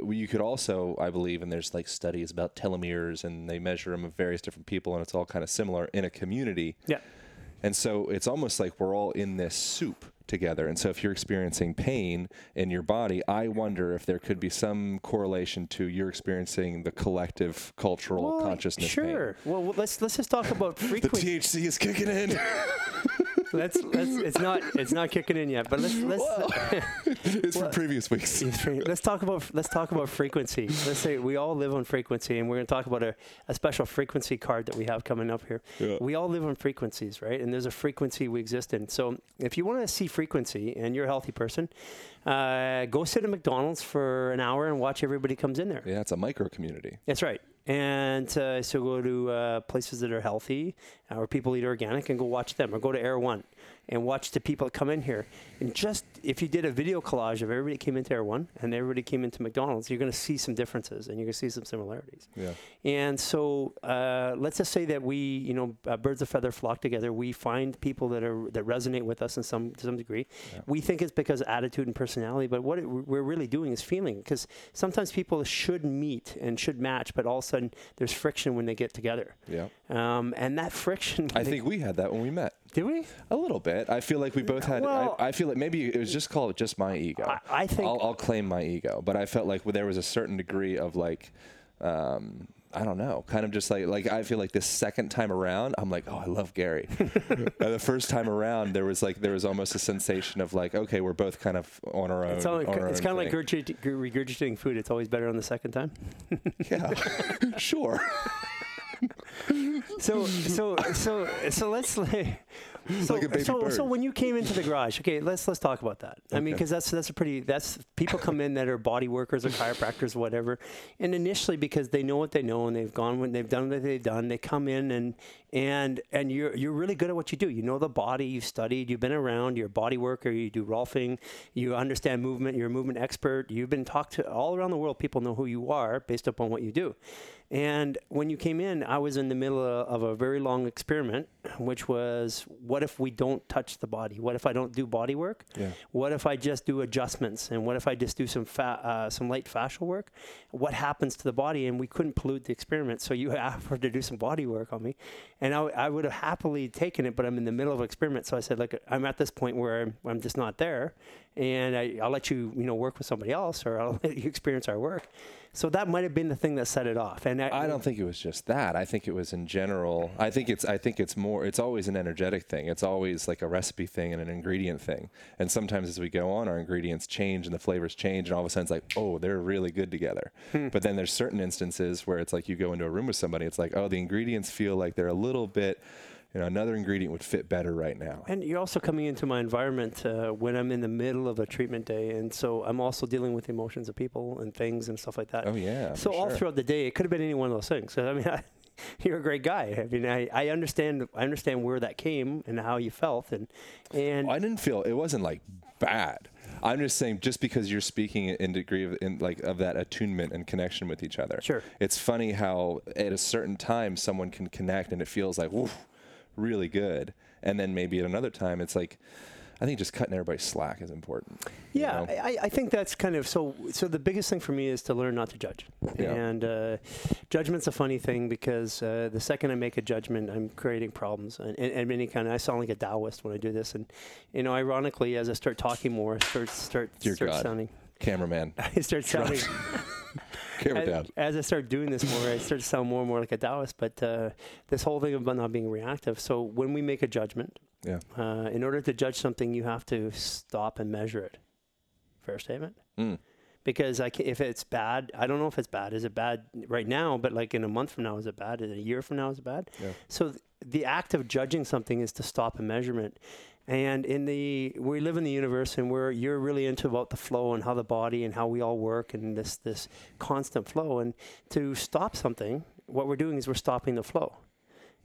You could also, I believe, and there's like studies about telomeres, and they measure them of various different people, and it's all kind of similar in a community. Yeah. And so it's almost like we're all in this soup together. And so if you're experiencing pain in your body, I wonder if there could be some correlation to you're experiencing the collective cultural consciousness. Sure. Pain. Well, let's just talk about frequency. The THC is kicking in. Let's it's not kicking in yet, but let's it's from previous weeks. Let's talk about frequency. Let's say we all live on frequency, and we're going to talk about a special frequency card that we have coming up here. Yeah. We all live on frequencies, right? And there's a frequency we exist in. So if you want to see frequency and you're a healthy person, go sit at McDonald's for an hour and watch everybody comes in there. Yeah, it's a micro community. That's right. And so go to places that are healthy, or people eat organic, and go watch them, or go to Air One and watch the people that come in here. And just if you did a video collage of everybody that came into Air One and everybody came into McDonald's, you're going to see some differences and you're going to see some similarities. Yeah. And so let's just say that we, you know, birds of feather flock together. We find people that resonate with us in to some degree. Yeah. We think it's because of attitude and personality, but what we're really doing is feeling, because sometimes people should meet and should match, but also and there's friction when they get together. Yeah. And that friction. I think we had that when we met. Did we? A little bit. I feel like we both had. Well, I feel like maybe it was just called just my ego. I think I'll claim my ego, but I felt like there was a certain degree of like. I don't know, kind of just like I feel like this second time around, I'm like, oh, I love Gary. The first time around, there was almost a sensation of like, okay, we're both kind of on our own. It's kind of like regurgitating food. It's always better on the second time. Yeah, sure. So let's like. So, like a baby bird. So when you came into the garage, okay, let's talk about that. Okay. I mean, because that's people come in that are body workers or chiropractors, whatever, and initially because they know what they know and they've done what they've done, they come in and you're really good at what you do. You know the body, you've studied, you've been around, you're a body worker, you do rolfing, you understand movement, you're a movement expert. You've been talked to all around the world. People know who you are based upon what you do. And when you came in, I was in the middle of a very long experiment, which was, what if we don't touch the body? What if I don't do body work? Yeah. What if I just do adjustments? And what if I just do some light fascial work? What happens to the body? And we couldn't pollute the experiment, so you offered to do some body work on me. And I would have happily taken it, but I'm in the middle of an experiment. So I said, look, I'm at this point where I'm just not there, and I'll let you, you know, work with somebody else, or I'll let you experience our work. So that might have been the thing that set it off. And I don't think it was just that. I think it was in general. I think it's more. It's always an energetic thing. It's always like a recipe thing and an ingredient thing. And sometimes as we go on, our ingredients change and the flavors change, and all of a sudden it's like, oh, they're really good together. But then there's certain instances where it's like you go into a room with somebody. It's like, oh, the ingredients feel like they're a little bit. You know, another ingredient would fit better right now. And you're also coming into my environment when I'm in the middle of a treatment day. And so I'm also dealing with emotions of people and things and stuff like that. Oh, yeah. So all throughout the day, it could have been any one of those things. I mean, you're a great guy. I mean, I understand where that came and how you felt. And I didn't feel it wasn't like bad. I'm just saying, just because you're speaking in degree of of that attunement and connection with each other. Sure. It's funny how at a certain time someone can connect and it feels like, woof, really good, and then maybe at another time it's like, I think just cutting everybody slack is important. Yeah, you know? I think that's kind of so the biggest thing for me is to learn not to judge. Yeah. And judgment's a funny thing because the second I make a judgment, I'm creating problems. And any kind of, I sound like a Taoist when I do this, and you know, ironically, as I start talking more, I start sounding cameraman. I start sounding. As I start doing this more, I start to sound more and more like a Taoist, but this whole thing about not being reactive. So when we make a judgment, in order to judge something, you have to stop and measure it. Fair statement? Mm. Because if it's bad, I don't know if it's bad. Is it bad right now? But like in a month from now, is it bad? In a year from now, is it bad? Yeah. So the act of judging something is to stop a measurement. And we live in the universe, and you're really into about the flow and how the body and how we all work and this constant flow. And to stop something, what we're doing is we're stopping the flow.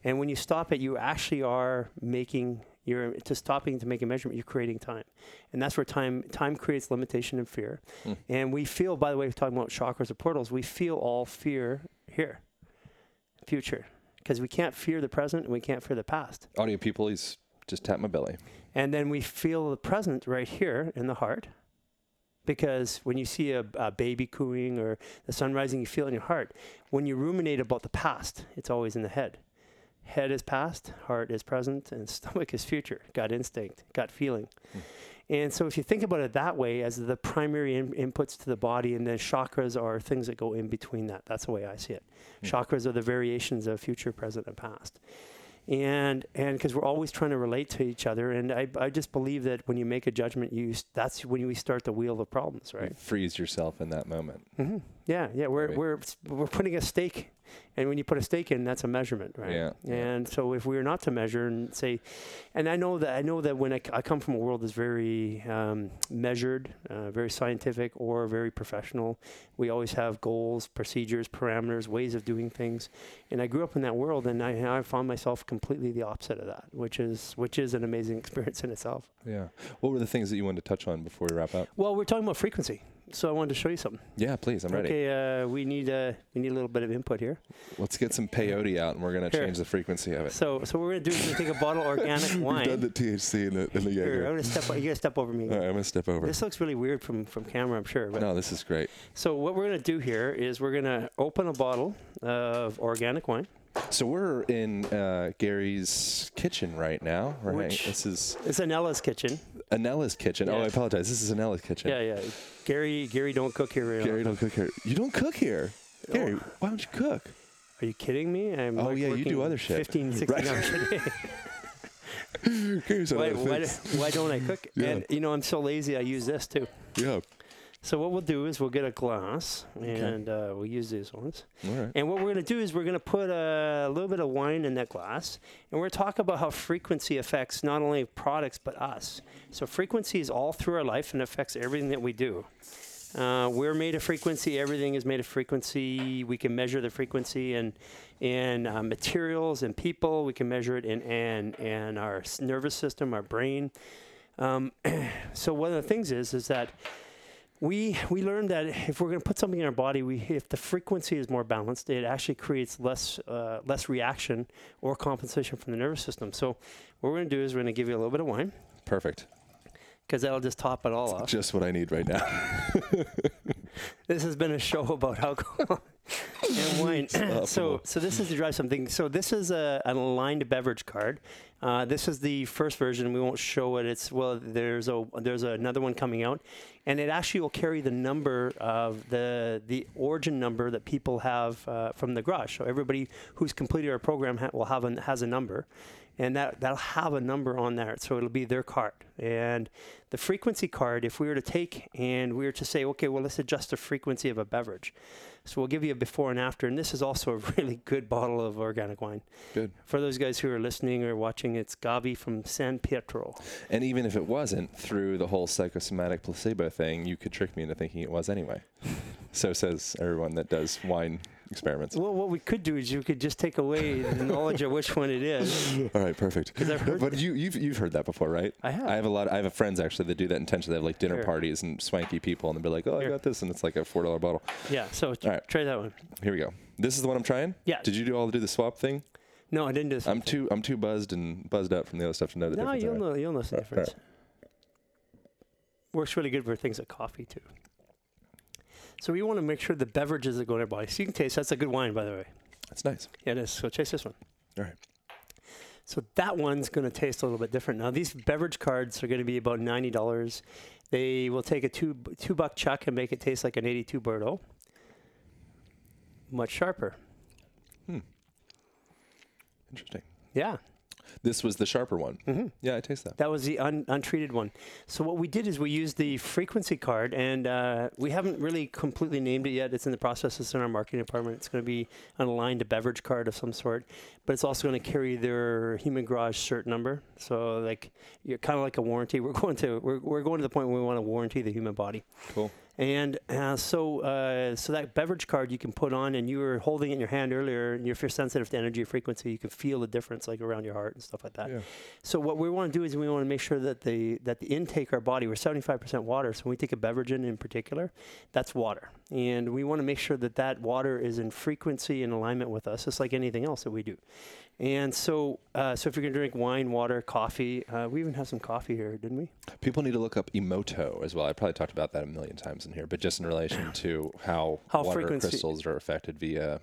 And when you stop it, you actually are making to make a measurement. You're creating time, and that's where time creates limitation and fear. Mm. And we feel, by the way, we're talking about chakras or portals. We feel all fear here, future, because we can't fear the present and we can't fear the past. Audio people, please. Just tap my belly. And then we feel the present right here in the heart. Because when you see a baby cooing or the sun rising, you feel it in your heart. When you ruminate about the past, it's always in the head. Head is past, heart is present, and stomach is future. Gut instinct, gut feeling. Mm. And so if you think about it that way, as the primary inputs to the body, and then chakras are things that go in between that. That's the way I see it. Mm. Chakras are the variations of future, present, and past. And because we're always trying to relate to each other, and I just believe that when you make a judgment, that's when we start the wheel of problems, right? You freeze yourself in that moment. Mm-hmm. Yeah, we're putting a stake, and when you put a stake in, that's a measurement, right? Yeah. And so if we are not to measure and say, and I know that when I come from a world that's very measured, very scientific, or very professional, we always have goals, procedures, parameters, ways of doing things, and I grew up in that world, and I found myself completely the opposite of that, which is an amazing experience in itself. Yeah. What were the things that you wanted to touch on before we wrap up? Well, we're talking about frequency. So I wanted to show you something. Yeah, please. I'm ready. Okay, we need a little bit of input here. Let's get some peyote out, and we're going to change the frequency of it. So what we're going to do is we're going to take a bottle of organic wine. You've done the THC in the Jaeger. You're going to step over me. All right, I'm going to step over. This looks really weird from camera, I'm sure. But no, this is great. So what we're going to do here is we're going to open a bottle of organic wine. So we're in Gary's kitchen right now. Right? It's Anella's kitchen. Anella's kitchen. Yeah. Oh, I apologize. This is Anella's kitchen. Yeah. Gary don't cook here. Right? Gary don't cook here. You don't cook here. Oh. Gary, why don't you cook? Are you kidding me? I'm you do other shit. 15, 16 hours a day. Why don't I cook? Yeah. And you know, I'm so lazy. I use this too. Yeah. So what we'll do is we'll get a glass, and we'll use these ones. All right. And what we're going to do is we're going to put a little bit of wine in that glass, and we're going to talk about how frequency affects not only products but us. So frequency is all through our life and affects everything that we do. We're made of frequency. Everything is made of frequency. We can measure the frequency in materials and people. We can measure it in our nervous system, our brain. So one of the things is that we learned that if we're going to put something in our body, if the frequency is more balanced, it actually creates less reaction or compensation from the nervous system. So what we're going to do is we're going to give you a little bit of wine. Perfect. Because that'll just top it all off. Just what I need right now. This has been a show about alcohol and wine. So this is to drive something. So this is an aligned beverage card. This is the first version. We won't show it. It's there's another one coming out, and it actually will carry the number of the origin number that people have from the garage. So everybody who's completed our program has a number, and that'll have a number on there. So it'll be their card. And the frequency card, if we were to take and we were to say, okay, well, let's adjust the frequency of a beverage. So we'll give you a before and after. And this is also a really good bottle of organic wine. Good. For those guys who are listening or watching, it's Gavi from San Pietro. And even if it wasn't, through the whole psychosomatic placebo thing, you could trick me into thinking it was anyway. So says everyone that does wine experiments. Well, what we could do is you could just take away the knowledge of which one it is. All right, perfect. But you've heard that before, right? I have. I have a friends actually that do that intentionally. They have like dinner parties and swanky people, and they'll be like, "Oh, I got this," and it's like a $4 bottle. Yeah. So try that one. Here we go. This is the one I'm trying. Yeah. Did you do the swap thing? No, I didn't do this. I'm too buzzed up from the other stuff to know the difference. No, you'll know the difference. Right. Works really good for things like coffee too. So we want to make sure the beverages that go in our body. So you can taste. That's a good wine, by the way. That's nice. Yeah, it is. So taste this one. All right. So that one's going to taste a little bit different. Now, these beverage cards are going to be about $90. They will take a $2 chuck and make it taste like an 82 Burdo. Much sharper. Interesting. Yeah. This was the sharper one. Mm-hmm. Yeah, I taste that. That was the untreated one. So what we did is we used the frequency card, and we haven't really completely named it yet. It's in the process. It's in our marketing department. It's going to be an aligned beverage card of some sort, but it's also going to carry their Human Garage cert number. So like you're kind of like a warranty. We're going to the point where we want to warranty the human body. Cool. And so that beverage card you can put on, and you were holding it in your hand earlier, and if you're sensitive to energy or frequency, you can feel the difference like around your heart and stuff like that. Yeah. So what we want to do is we want to make sure that the intake our body, we're 75% water, so when we take a beverage in particular, that's water. And we want to make sure that water is in frequency and alignment with us, just like anything else that we do. And so if you're going to drink wine, water, coffee, we even have some coffee here, didn't we? People need to look up Emoto as well. I probably talked about that a million times in here, but just in relation to how water crystals are affected via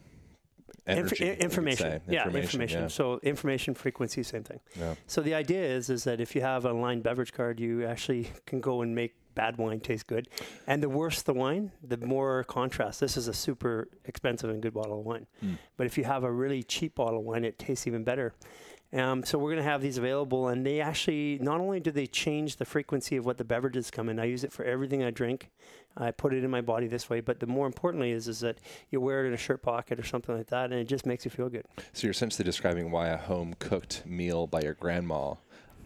energy. Information. Information. Yeah. So information, frequency, same thing. Yeah. So the idea is that if you have an aligned beverage card, you actually can go and make bad wine tastes good. And the worse the wine, the more contrast. This is a super expensive and good bottle of wine. But if you have a really cheap bottle of wine, it tastes even better. So we're going to have these available, and they actually, not only do they change the frequency of what the beverages come in, I use it for everything I drink. I put it in my body this way, but the more importantly is that you wear it in a shirt pocket or something like that, and it just makes you feel good. So you're essentially describing why a home-cooked meal by your grandma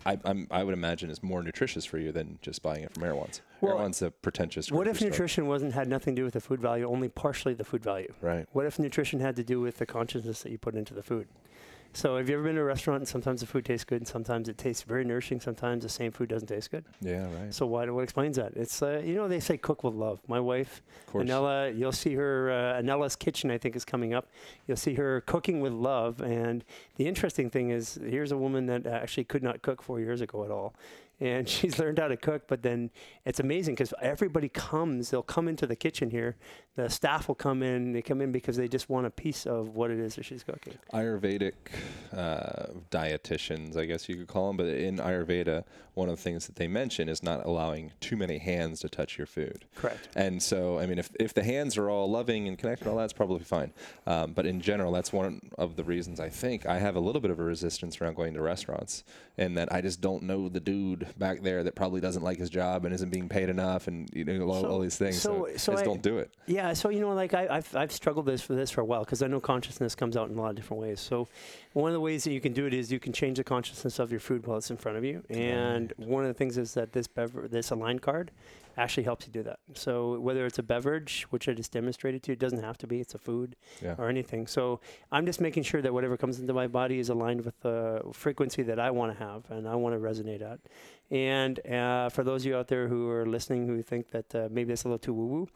I would imagine is more nutritious for you than just buying it from Erewhon's. Well, Erewhon's a pretentious. What if nutrition had nothing to do with the food value, only partially the food value? Right. What if nutrition had to do with the consciousness that you put into the food? So have you ever been to a restaurant and sometimes the food tastes good and sometimes it tastes very nourishing, sometimes the same food doesn't taste good? Yeah, right. So what explains that? It's, they say cook with love. My wife, Anella, you'll see her, Anella's Kitchen, I think, is coming up. You'll see her cooking with love. And the interesting thing is, here's a woman that actually could not cook 4 years ago at all. And she's learned how to cook, but then it's amazing because everybody comes. They'll come into the kitchen here. The staff will come in. They come in because they just want a piece of what it is that she's cooking. Ayurvedic dietitians, I guess you could call them. But in Ayurveda, one of the things that they mention is not allowing too many hands to touch your food. Correct. And so, I mean, if the hands are all loving and connected, all that's probably fine. But in general, that's one of the reasons I think I have a little bit of a resistance around going to restaurants, and that I just don't know the dude back there that probably doesn't like his job and isn't being paid enough and all these things. So just don't do it. Yeah. So, I've struggled for a while because I know consciousness comes out in a lot of different ways. So one of the ways that you can do it is you can change the consciousness of your food while it's in front of you. And one of the things is that this Align card actually helps you do that. So whether it's a beverage, which I just demonstrated to you, it doesn't have to be, it's a food or anything. So I'm just making sure that whatever comes into my body is aligned with the frequency that I want to have and I want to resonate at. And for those of you out there who are listening who think that maybe that's a little too woo-woo,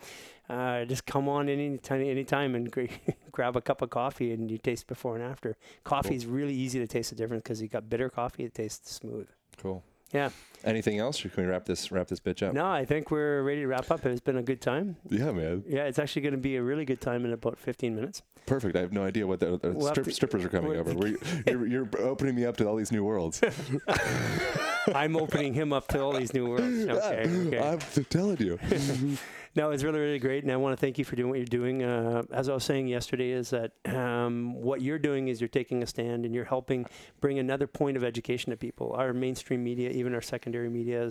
just come on any time and grab a cup of coffee and you taste before and after. Coffee is really easy to taste the difference because you got bitter coffee, it tastes smooth. Cool. Yeah. Anything else, or can we wrap this bitch up? No, I think we're ready to wrap up. It's been a good time. Yeah, man. Yeah, it's actually going to be a really good time in about 15 minutes. Perfect. I have no idea what the strippers are coming over. You're opening me up to all these new worlds. I'm opening him up to all these new worlds. Okay. I'm telling you. No, it's really, really great, and I want to thank you for doing what you're doing. As I was saying yesterday, is that what you're doing is you're taking a stand and you're helping bring another point of education to people. Our mainstream media, even our secondary media,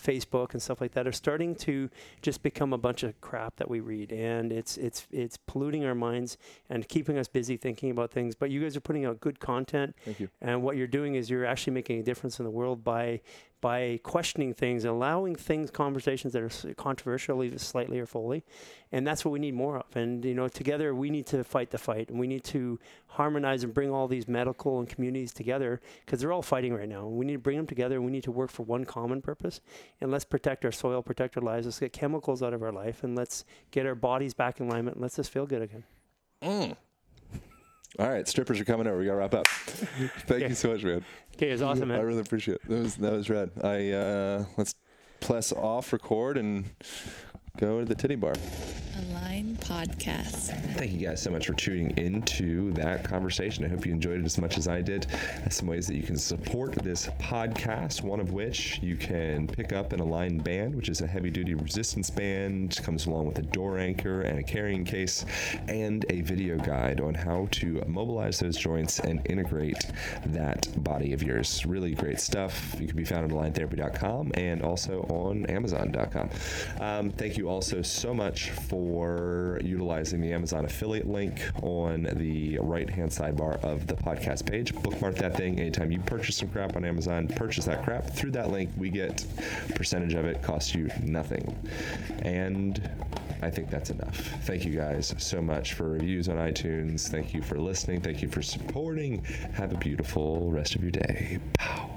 Facebook and stuff like that, are starting to just become a bunch of crap that we read, and it's polluting our minds and keeping us busy thinking about things. But you guys are putting out good content. Thank you. And what you're doing is you're actually making a difference in the world by questioning things, allowing things, conversations that are controversial, even slightly or fully. And that's what we need more of. And, together we need to fight the fight. And we need to harmonize and bring all these medical and communities together, because they're all fighting right now. We need to bring them together, and we need to work for one common purpose. And let's protect our soil, protect our lives. Let's get chemicals out of our life, and let's get our bodies back in alignment. And let's just feel good again. All right, strippers are coming over. We got to wrap up. Thank you so much, man. Okay, it was awesome, man. I really appreciate it. That was rad. Let's press off record and go to the titty bar. Align Podcast. Thank you guys so much for tuning into that conversation. I hope you enjoyed it as much as I did. Some ways that you can support this podcast, one of which you can pick up an Align band, which is a heavy-duty resistance band. Comes along with a door anchor and a carrying case, and a video guide on how to mobilize those joints and integrate that body of yours. Really great stuff. You can be found at aligntherapy.com and also on amazon.com. Thank you also so much for utilizing the Amazon affiliate link on the right-hand sidebar of the podcast page. Bookmark that thing. Anytime you purchase some crap on Amazon, purchase that crap through that link. We get a percentage of it. Costs you nothing. And I think that's enough. Thank you guys so much for reviews on iTunes. Thank you for listening. Thank you for supporting. Have a beautiful rest of your day. Pow.